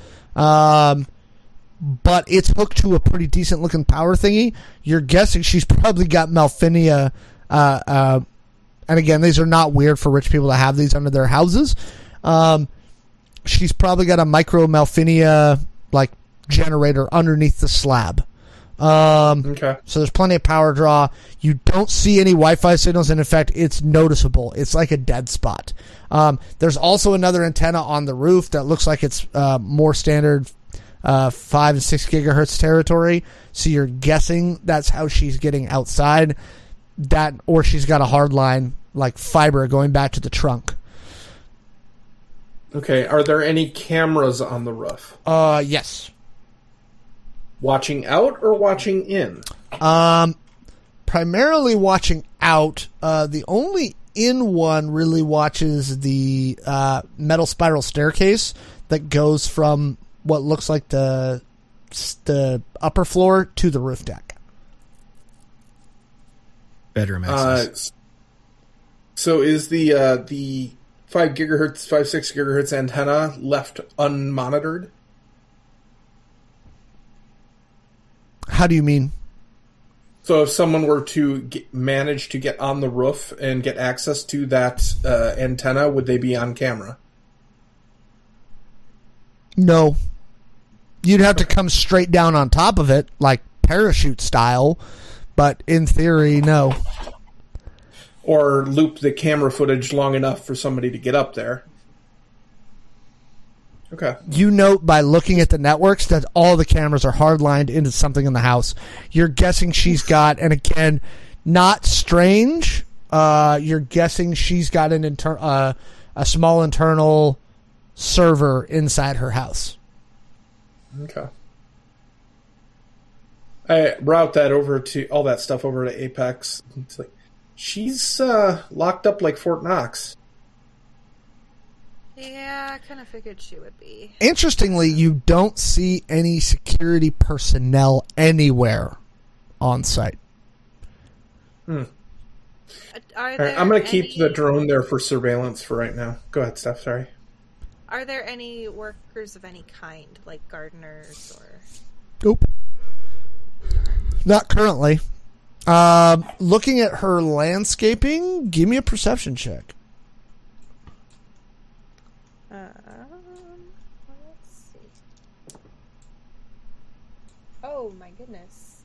But it's hooked to a pretty decent-looking power thingy. You're guessing she's probably got Malfinia. And again, these are not weird for rich people to have these under their houses. She's probably got a micro Malfinia generator underneath the slab. Okay. So there's plenty of power draw. You don't see any Wi-Fi signals, and in fact, it's noticeable. It's like a dead spot. There's also another antenna on the roof that looks like it's more standard... 5 and 6 gigahertz territory, so you're guessing that's how she's getting outside, that or she's got a hard line like fiber going back to the trunk. Okay, are there any cameras on the roof? Yes. Watching out or watching in? Primarily watching out. The only in one really watches the metal spiral staircase that goes from what looks like the the upper floor to the roof deck. Bedroom access. So is the 5 GHz, 5.6 GHz antenna left unmonitored? How do you mean? So if someone were to manage to get on the roof and get access to that antenna, would they be on camera? No. You'd have to come straight down on top of it, like parachute style, but in theory, no. Or loop the camera footage long enough for somebody to get up there. Okay. You note by looking at the networks that all the cameras are hard-lined into something in the house. You're guessing she's got, and again, not strange. You're guessing she's got an a small internal server inside her house. Okay. I route that over to all that stuff over to Apex. It's like, she's locked up like Fort Knox. Yeah, I kind of figured she would be. Interestingly, you don't see any security personnel anywhere on site. Hmm. All right, I'm going to keep the drone there for surveillance for right now. Go ahead, Steph. Sorry. Are there any workers of any kind, like gardeners or... Nope. Not currently. Looking at her landscaping, give me a perception check. Oh my goodness.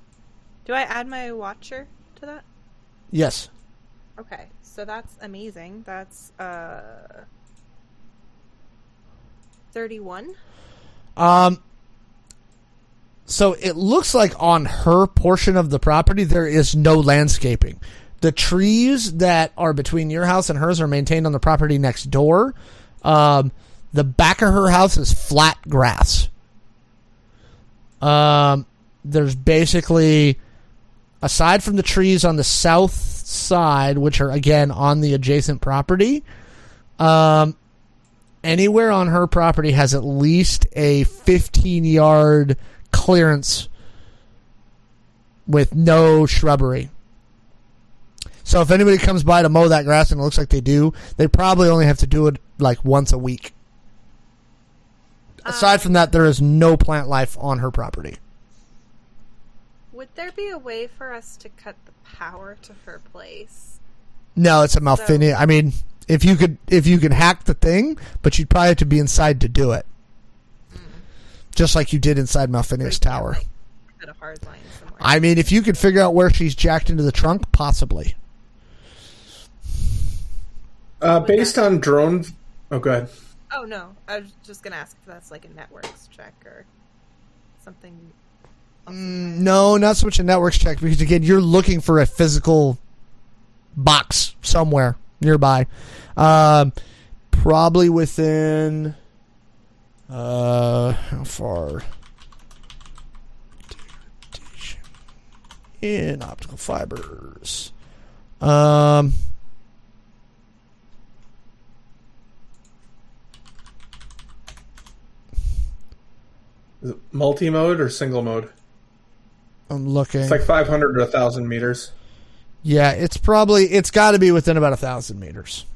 Do I add my watcher to that? Yes. Okay, so that's amazing. That's 31. So it looks like on her portion of the property there is no landscaping. The trees that are between your house and hers are maintained on the property next door. The back of her house is flat grass. There's basically, aside from the trees on the south side, which are, again, on the adjacent property, anywhere on her property has at least a 15-yard clearance with no shrubbery. So if anybody comes by to mow that grass, and it looks like they do, they probably only have to do it, like, once a week. Aside from that, there is no plant life on her property. Would there be a way for us to cut the power to her place? No, it's a Malfinia. So, I mean, if you could hack the thing, but you'd probably have to be inside to do it. Mm-hmm. Just like you did inside Malfinia's tower. Like, cut a hard line somewhere. I mean, if you could figure out where she's jacked into the trunk, possibly. Based on drone... Oh, go ahead. Oh, no. I was just going to ask if that's like a networks check or something. No, not so much a networks check because, again, you're looking for a physical box somewhere nearby. Probably within... how far? In optical fibers. Is it multi-mode or single mode? I'm looking. It's like 500 to 1,000 meters. Yeah, it's got to be within about 1,000 meters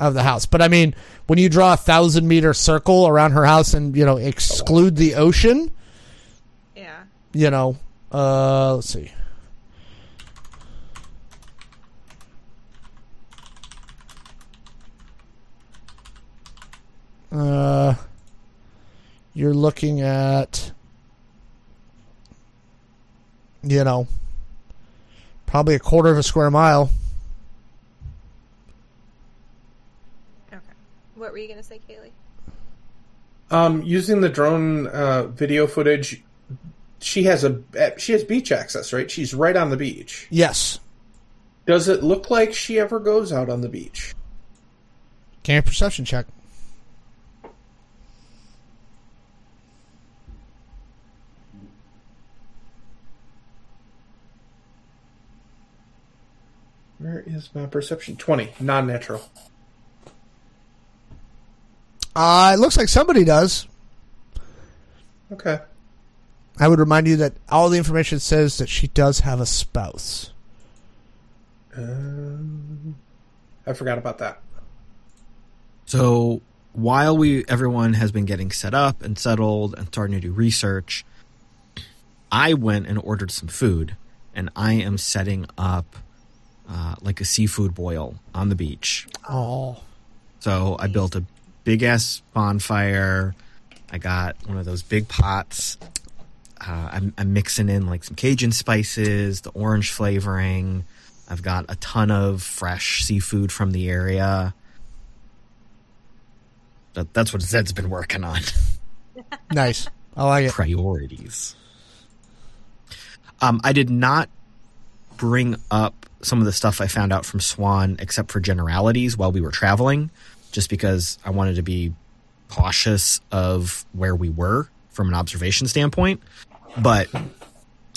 of the house. But I mean, when you draw a 1,000-meter circle around her house and, you know, exclude the ocean. Yeah. You know, let's see. You're looking at, you know, probably a quarter of a square mile. Okay. What were you going to say, Kaylee? Using the drone video footage, she has beach access, right? She's right on the beach. Yes. Does it look like she ever goes out on the beach? Can't perception check. Where is my perception? 20. Non-natural. It looks like somebody does. Okay. I would remind you that all the information says that she does have a spouse. I forgot about that. So while everyone has been getting set up and settled and starting to do research, I went and ordered some food, and I am setting up like a seafood boil on the beach. Oh. So I built a big-ass bonfire. I got one of those big pots. I'm mixing in like some Cajun spices, the orange flavoring. I've got a ton of fresh seafood from the area. That's what Zed's been working on. Nice. I like it. Priorities. I did not bring up some of the stuff I found out from Swan, except for generalities while we were traveling, just because I wanted to be cautious of where we were from an observation standpoint. But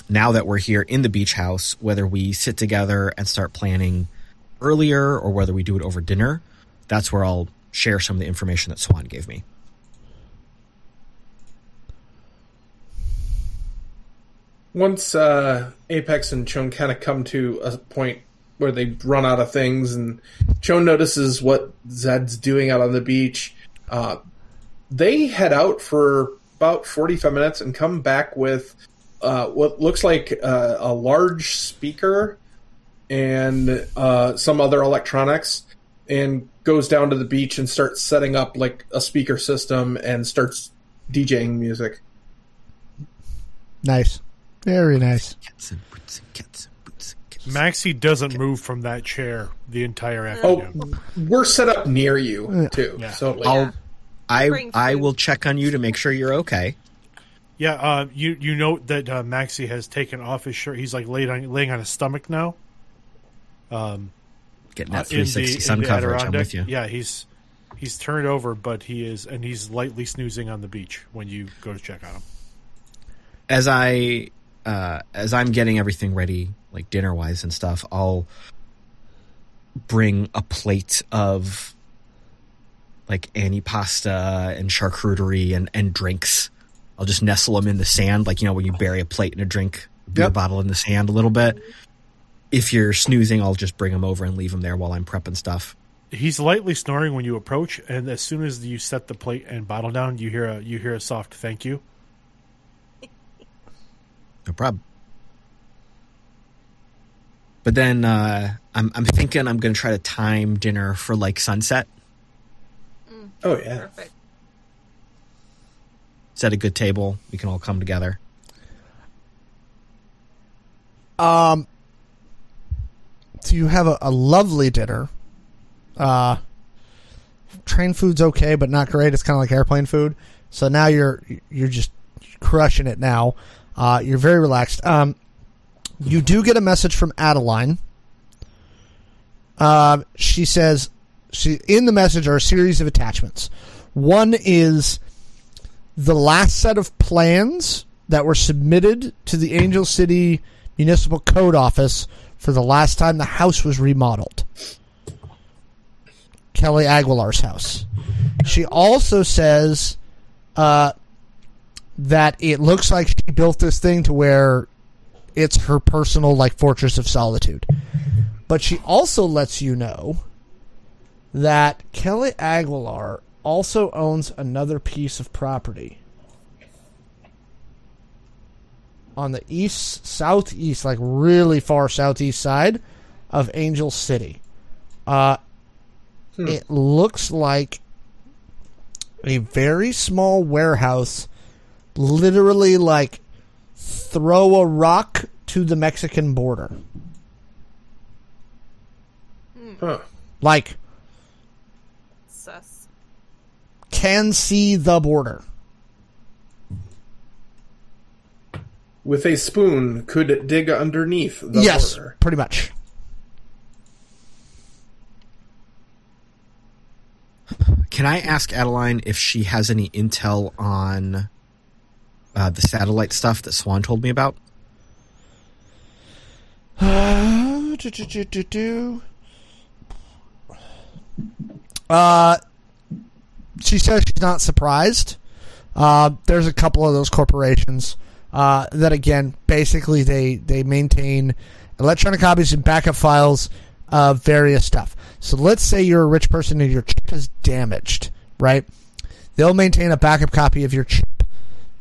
now that we're here in the beach house, whether we sit together and start planning earlier or whether we do it over dinner, that's where I'll share some of the information that Swan gave me. Once Apex and Chone kind of come to a point where they run out of things, and Chone notices what Zed's doing out on the beach, they head out for about 45 minutes and come back with what looks like a large speaker and some other electronics, and goes down to the beach and starts setting up like a speaker system and starts DJing music. Nice. Very nice. Maxie doesn't move from that chair the entire afternoon. Oh, we're set up near you too. Yeah. So I will check on you to make sure you're okay. Yeah, you note that Maxie has taken off his shirt. He's like laying on his stomach now. Getting that 360 sun coverage. I'm with you. Yeah, he's turned over, but he's lightly snoozing on the beach when you go to check on him. As I'm getting everything ready, like dinner-wise and stuff, I'll bring a plate of like antipasta and charcuterie and drinks. I'll just nestle them in the sand, like, you know, when you bury a plate in a drink, beer bottle in the sand a little bit. If you're snoozing, I'll just bring them over and leave them there while I'm prepping stuff. He's lightly snoring when you approach, and as soon as you set the plate and bottle down, you hear a soft thank you. No problem. But then I'm thinking I'm going to try to time dinner for like sunset. Oh, yeah. Perfect. Set a good table. We can all come together. So you have a lovely dinner. Train food's okay, but not great. It's kind of like airplane food. So now you're just crushing it now. You're very relaxed. You do get a message from Adeline. She says, in the message are a series of attachments. One is the last set of plans that were submitted to the Angel City Municipal Code Office for the last time the house was remodeled. Kelly Aguilar's house. She also says... that it looks like she built this thing to where it's her personal, like, fortress of solitude. But she also lets you know that Kelly Aguilar also owns another piece of property on the southeast, like really far southeast side of Angel City. It looks like a very small warehouse. Literally, like, throw a rock to the Mexican border. Huh. Like, sus. Can see the border. With a spoon, could dig underneath the border. Yes, pretty much. Can I ask Adeline if she has any intel on... the satellite stuff that Swan told me about? She says she's not surprised. There's a couple of those corporations. That again, basically they maintain electronic copies and backup files of various stuff. So let's say you're a rich person and your chip is damaged, right? They'll maintain a backup copy of your chip,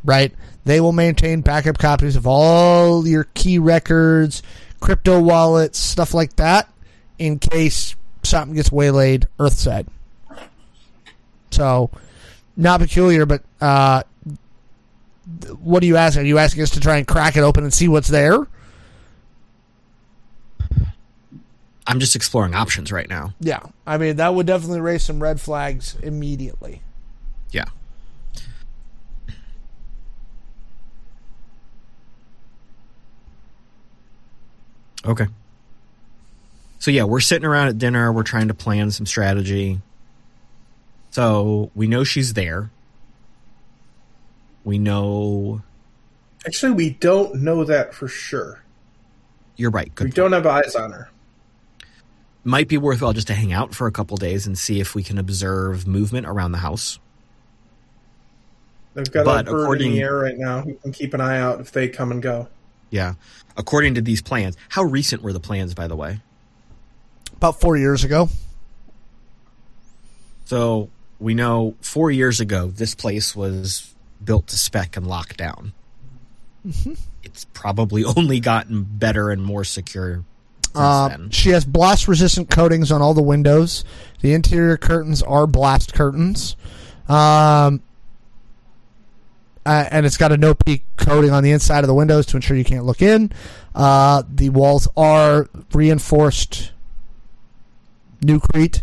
right? They will maintain backup copies of all your key records, crypto wallets, stuff like that, in case something gets waylaid Earthside. So, not peculiar, but what are you asking? Are you asking us to try and crack it open and see what's there? I'm just exploring options right now. Yeah. I mean, that would definitely raise some red flags immediately. Yeah. Okay. So, yeah, we're sitting around at dinner. We're trying to plan some strategy. So, we know she's there. We know... Actually, we don't know that for sure. You're right. Good point. Don't have eyes on her. Might be worthwhile just to hang out for a couple days and see if we can observe movement around the house. They've got a bird in the air right now. You can keep an eye out if they come and go. Yeah. According to these plans. How recent were the plans, by the way? About 4 years ago. So we know 4 years ago this place was built to spec and locked down. Mm-hmm. It's probably only gotten better and more secure. She has blast-resistant coatings on all the windows. The interior curtains are blast curtains. And it's got a no-peek coating on the inside of the windows to ensure you can't look in. The walls are reinforced newcrete.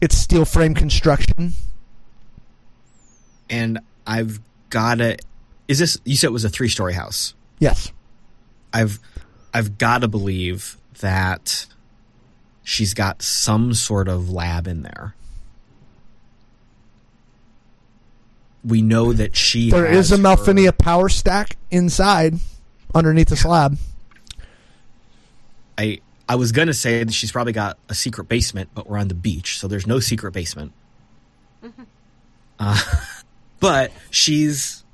It's steel frame construction. And I've got a... Is this... You said it was a three-story house? Yes. I've got to believe that she's got some sort of lab in there. We know that she there has is a Malfinia power stack inside, underneath this lab. I was going to say that she's probably got a secret basement, but we're on the beach, so there's no secret basement. Mm-hmm. But she's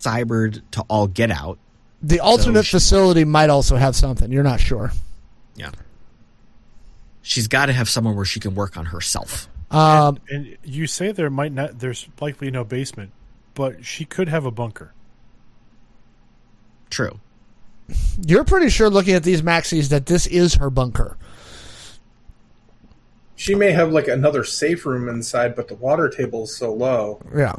cybered to all get out. The alternate facility might also have something. You're not sure. Yeah. She's got to have somewhere where she can work on herself. And you say there might not. There's likely no basement, but she could have a bunker. True. You're pretty sure, looking at these Maxies, that this is her bunker. She may have like another safe room inside, but the water table's so low. Yeah.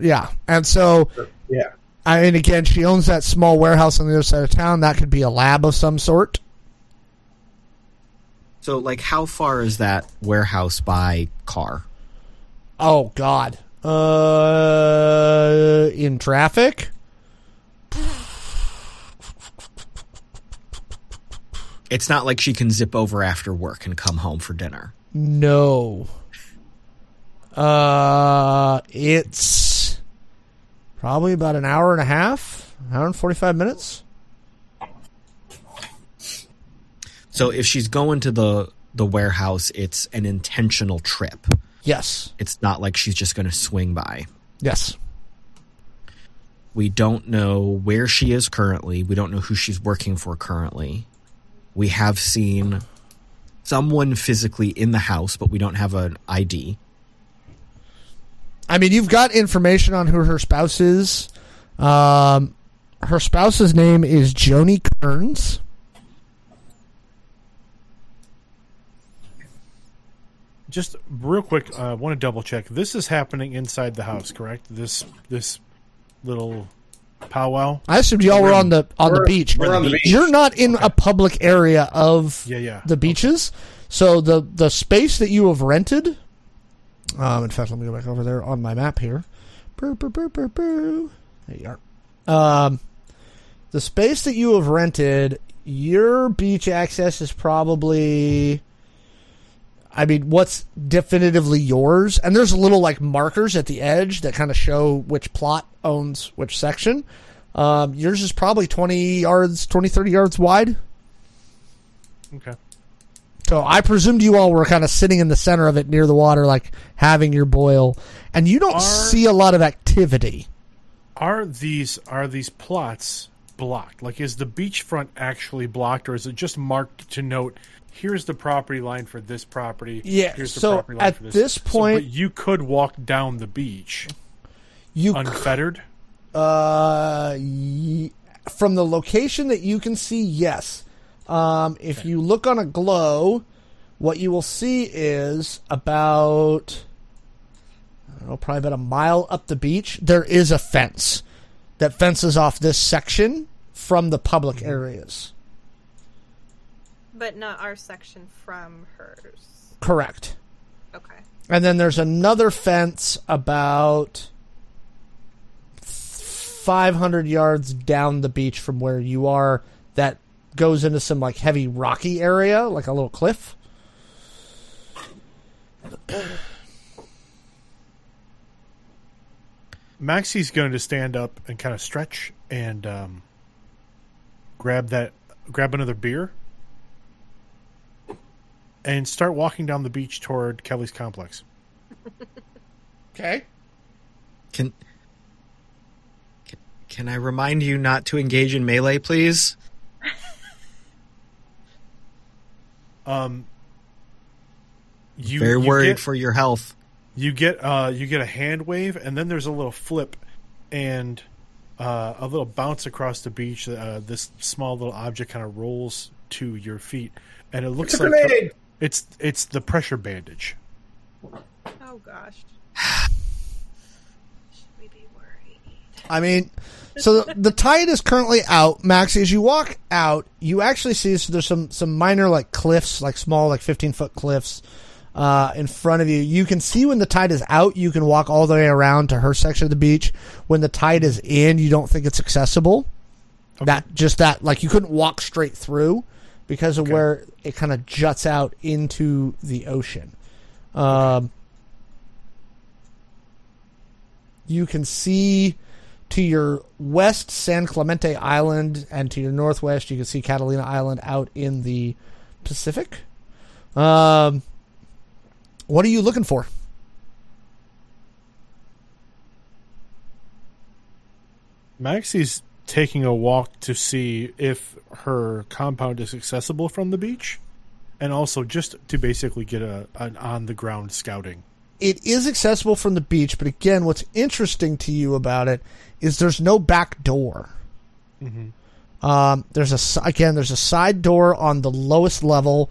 Yeah. And so. Yeah. I mean, again, she owns that small warehouse on the other side of town. That could be a lab of some sort. So, like, how far is that warehouse by car? Oh, God. In traffic? It's not like she can zip over after work and come home for dinner. No. It's... probably about an hour and a half, an hour and 45 minutes. So if she's going to the warehouse, it's an intentional trip. Yes. It's not like she's just going to swing by. Yes. We don't know where she is currently. We don't know who she's working for currently. We have seen someone physically in the house, but we don't have an ID. I mean, you've got information on who her spouse is. Her spouse's name is Joni Kearns. Just real quick, I want to double check. This is happening inside the house, correct? This little powwow. I assumed y'all were on the beach. We're on the beach. You're not in a public area of the beaches, so the space that you have rented. In fact, let me go back over there on my map here. There you are. The space that you have rented, your beach access is probably, I mean, what's definitively yours. And there's little, like, markers at the edge that kind of show which plot owns which section. Yours is probably 20, 30 yards wide. Okay. So I presumed you all were kind of sitting in the center of it near the water, like having your boil, and you don't see a lot of activity. Are these plots blocked? Like, is the beachfront actually blocked, or is it just marked to note, here's the property line for this property? Yeah, here's the property line for this. At this point... So, but you could walk down the beach unfettered? From the location that you can see, yes. If you look on a glow, what you will see is about... I don't know, probably about a mile up the beach, there is a fence that fences off this section from the public areas. But not our section from hers. Correct. Okay. And then there's another fence about 500 yards down the beach from where you are that goes into some like heavy rocky area, like a little cliff. Maxie's going to stand up and kind of stretch and grab another beer and start walking down the beach toward Kelly's complex. Okay. Can I remind you not to engage in melee, please? You very worried for your health. You get a hand wave, and then there's a little flip and a little bounce across the beach. This small little object kind of rolls to your feet, and it looks like it's the pressure bandage. Oh gosh! Should we be worried? I mean, so the tide is currently out, Maxie. As you walk out, you actually see there's some minor like cliffs, like small like 15-foot cliffs. In front of you. You can see when the tide is out, you can walk all the way around to her section of the beach. When the tide is in, you don't think it's accessible. Okay. Like you couldn't walk straight through because of where it kind of juts out into the ocean. You can see to your west San Clemente Island, and to your northwest, you can see Catalina Island out in the Pacific. What are you looking for? Maxie's taking a walk to see if her compound is accessible from the beach, and also just to basically get an on-the-ground scouting. It is accessible from the beach, but again, what's interesting to you about it is there's no back door. Mm-hmm. There's a side door on the lowest level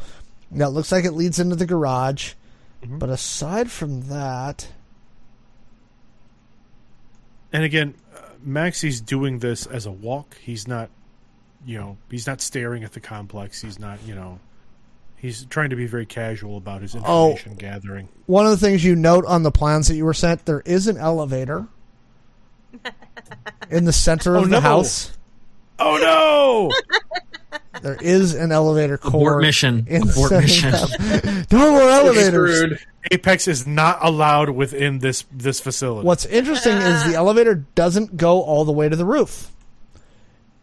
that looks like it leads into the garage. But aside from that... And again, Maxie's doing this as a walk. He's not staring at the complex. He's trying to be very casual about his information gathering. One of the things you note on the plans that you were sent, there is an elevator in the center of the house. Oh, no! There is an elevator core. Abort mission. No more elevators. Apex is not allowed within this facility. What's interesting is the elevator doesn't go all the way to the roof.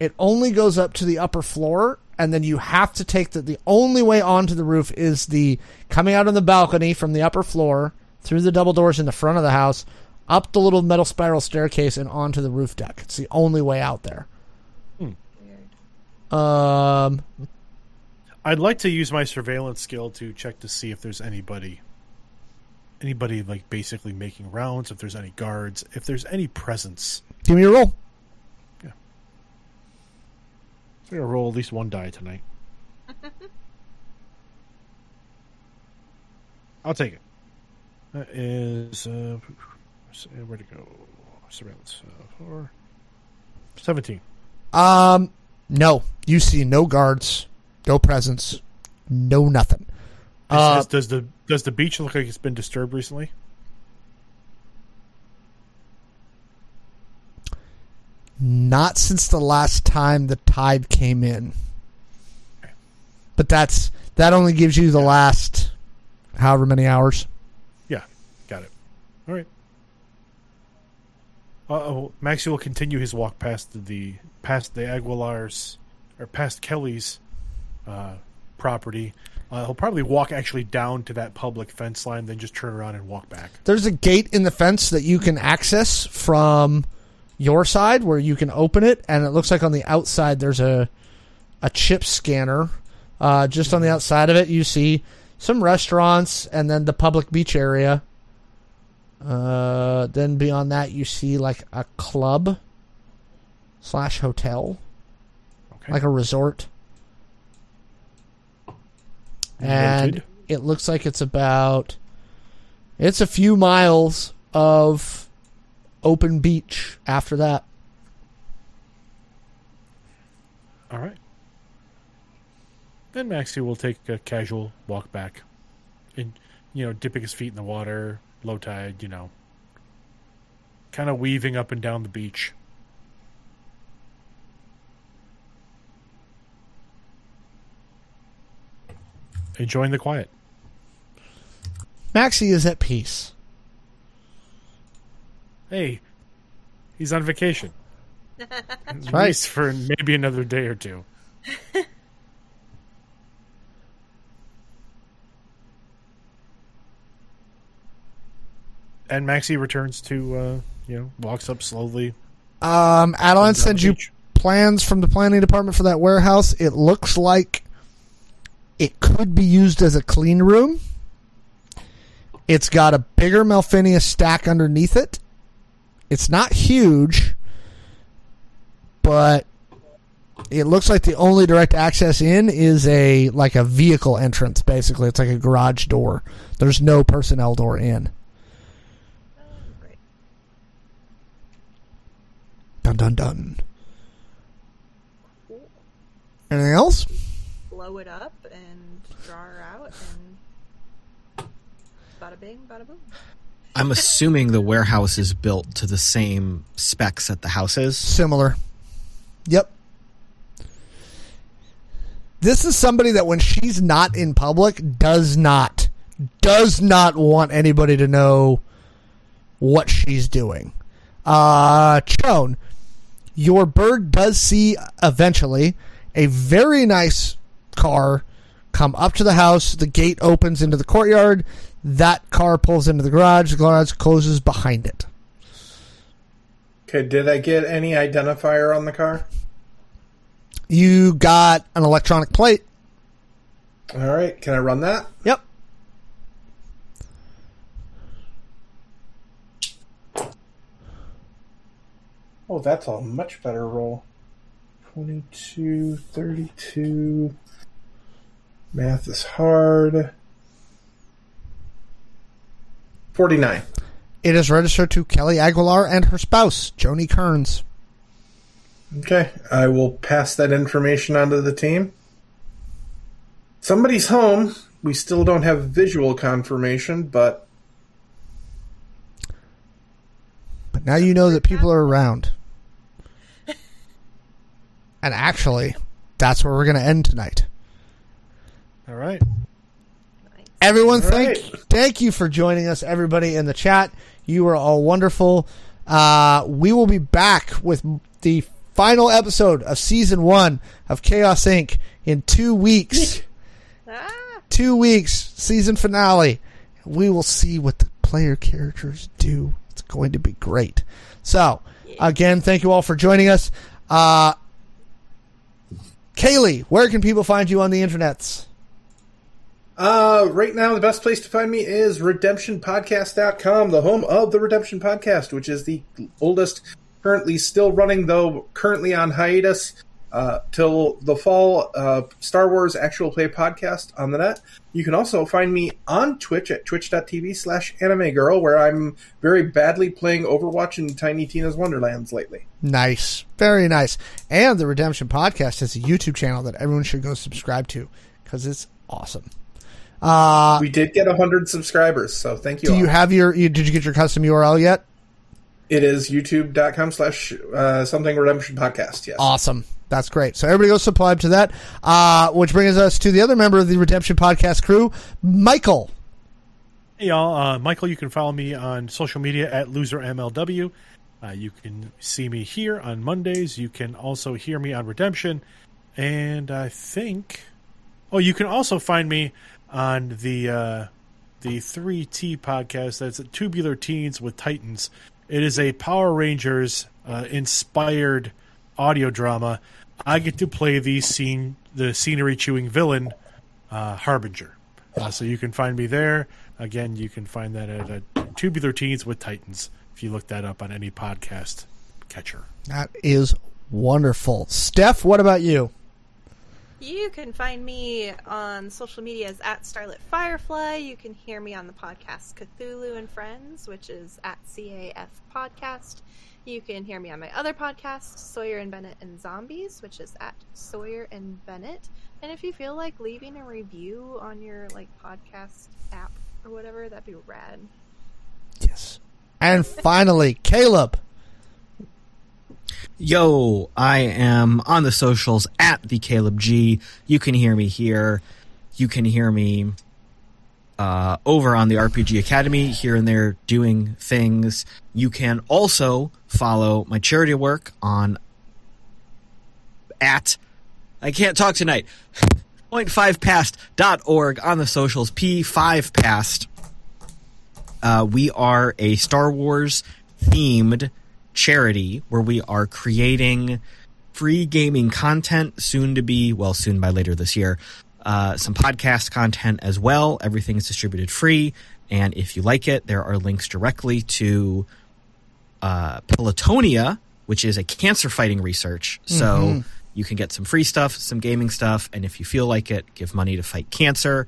It only goes up to the upper floor, and then you have to take the only way onto the roof is the coming out on the balcony from the upper floor, through the double doors in the front of the house, up the little metal spiral staircase, and onto the roof deck. It's the only way out there. I'd like to use my surveillance skill to check to see if there's anybody like basically making rounds, if there's any guards, if there's any presence. Give me a roll. Yeah. I'm going to roll at least one die tonight. I'll take it. That is, where to go? Surveillance. 17. No, you see no guards, no presence, no nothing. Does the beach look like it's been disturbed recently? Not since the last time the tide came in. Okay. But that only gives you the last however many hours. Yeah, got it. All right. Maxie will continue his walk past the Aguilar's, or past Kelly's property. He'll probably walk actually down to that public fence line, then just turn around and walk back. There's a gate in the fence that you can access from your side where you can open it, and it looks like on the outside there's a chip scanner. Just on the outside of it, you see some restaurants and then the public beach area. Then beyond that, you see like a club / hotel, okay, like a resort. And it looks like it's a few miles of open beach after that. All right. Then Maxie will take a casual walk back and, dipping his feet in the water, low tide, kind of weaving up and down the beach. Enjoying the quiet. Maxie is at peace. Hey, he's on vacation. That's right. For maybe another day or two. And Maxie returns to, walks up slowly. Adeline sends you plans from the planning department for that warehouse. It looks like it could be used as a clean room. It's got a bigger Malfinia stack underneath it. It's not huge, but it looks like the only direct access in is a vehicle entrance, basically. It's like a garage door. There's no personnel door in. Dun, dun, dun. Cool. Anything else? Blow it up and draw her out and bada bing, bada boom. I'm assuming the warehouse is built to the same specs that the house is. Similar. Yep. This is somebody that when she's not in public does not want anybody to know what she's doing. Chone, your bird does see eventually a very nice car come up to the house. The gate opens into the courtyard. That car pulls into the garage. The garage closes behind it. Okay, did I get any identifier on the car? You got an electronic plate. All right, can I run that? Yep. Oh, that's a much better roll. 22, 32. Math is hard. 49. It is registered to Kelly Aguilar and her spouse, Joni Kearns. Okay, I will pass that information on to the team. Somebody's home. We still don't have visual confirmation, but now you know that people are around. And actually, that's where we're going to end tonight. All right. Everyone, thank you for joining us, everybody in the chat. You are all wonderful. We will be back with the final episode of Season 1 of Chaos Inc. in 2 weeks. 2 weeks, season finale. We will see what the player characters do. It's going to be great. So, again, thank you all for joining us. Kaylee, where can people find you on the internets? Right now, the best place to find me is redemptionpodcast.com, the home of the Redemption Podcast, which is the oldest, currently still running, though currently on hiatus till the fall, Star Wars Actual Play podcast on the net. You can also find me on Twitch at twitch.tv/animegirl, where I'm very badly playing Overwatch and Tiny Tina's Wonderlands lately. Nice. Very nice. And the Redemption Podcast has a YouTube channel that everyone should go subscribe to because it's awesome. We did get 100 subscribers, so thank you all. Did you get your custom URL yet? It is youtube.com/something redemption podcast, yes. Awesome. That's great. So everybody go subscribe to that, which brings us to the other member of the Redemption Podcast crew, Michael. Hey, y'all. Michael, you can follow me on social media at LoserMLW. You can see me here on Mondays. You can also hear me on Redemption. And I think... Oh, you can also find me on the 3T podcast. That's Tubular Teens with Titans. It is a Power Rangers inspired audio drama. I get to play the scenery chewing villain, Harbinger. So you can find me there. Again, you can find that at Tubular Teens with Titans if you look that up on any podcast catcher. That is wonderful. Steph, what about you? You can find me on social media as @StarletFirefly. You can hear me on the podcast Cthulhu and Friends, which is @CAF Podcast. You can hear me on my other podcast, Sawyer and Bennett and Zombies, which is @SawyerandBennett. And if you feel like leaving a review on your podcast app or whatever, that'd be rad. Yes. And finally, Caleb. Yo, I am on the socials @TheCalebG. You can hear me here. You can hear me over on the RPG Academy here and there doing things. You can also follow my charity work on .5past.org on the socials, P5Past. We are a Star Wars themed charity where we are creating free gaming content soon by later this year, some podcast content as well. Everything is distributed free, and if you like it, there are links directly to Pelotonia, which is a cancer fighting research, so you can get some free stuff, some gaming stuff, and if you feel like it, give money to fight cancer.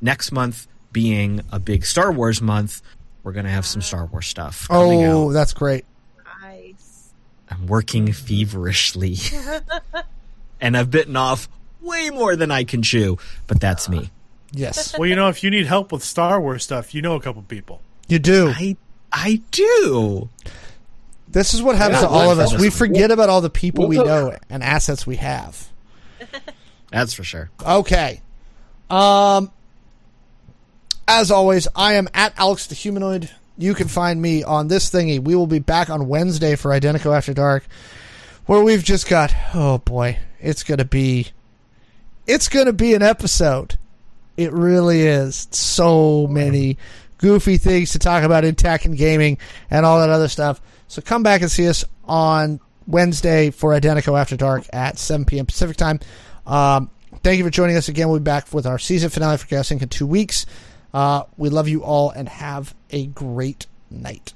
Next month being a big Star Wars month, we're going to have some Star Wars stuff coming out. That's great. Nice. I'm working feverishly. And I've bitten off way more than I can chew, but that's me. Yes. Well, if you need help with Star Wars stuff, a couple people. You do. I do. This is what happens to all of us. We forget about all the people we know and assets we have. That's for sure. Okay. As always, I am @AlexTheHumanoid. You can find me on this thingy. We will be back on Wednesday for Identico After Dark, where we've just got, oh boy, it's gonna be an episode. It really is. So many goofy things to talk about in tech and gaming and all that other stuff. So come back and see us on Wednesday for Identico After Dark at 7 p.m. Pacific time. Thank you for joining us again. We'll be back with our season finale for Chaos Inc. in 2 weeks. We love you all and have a great night.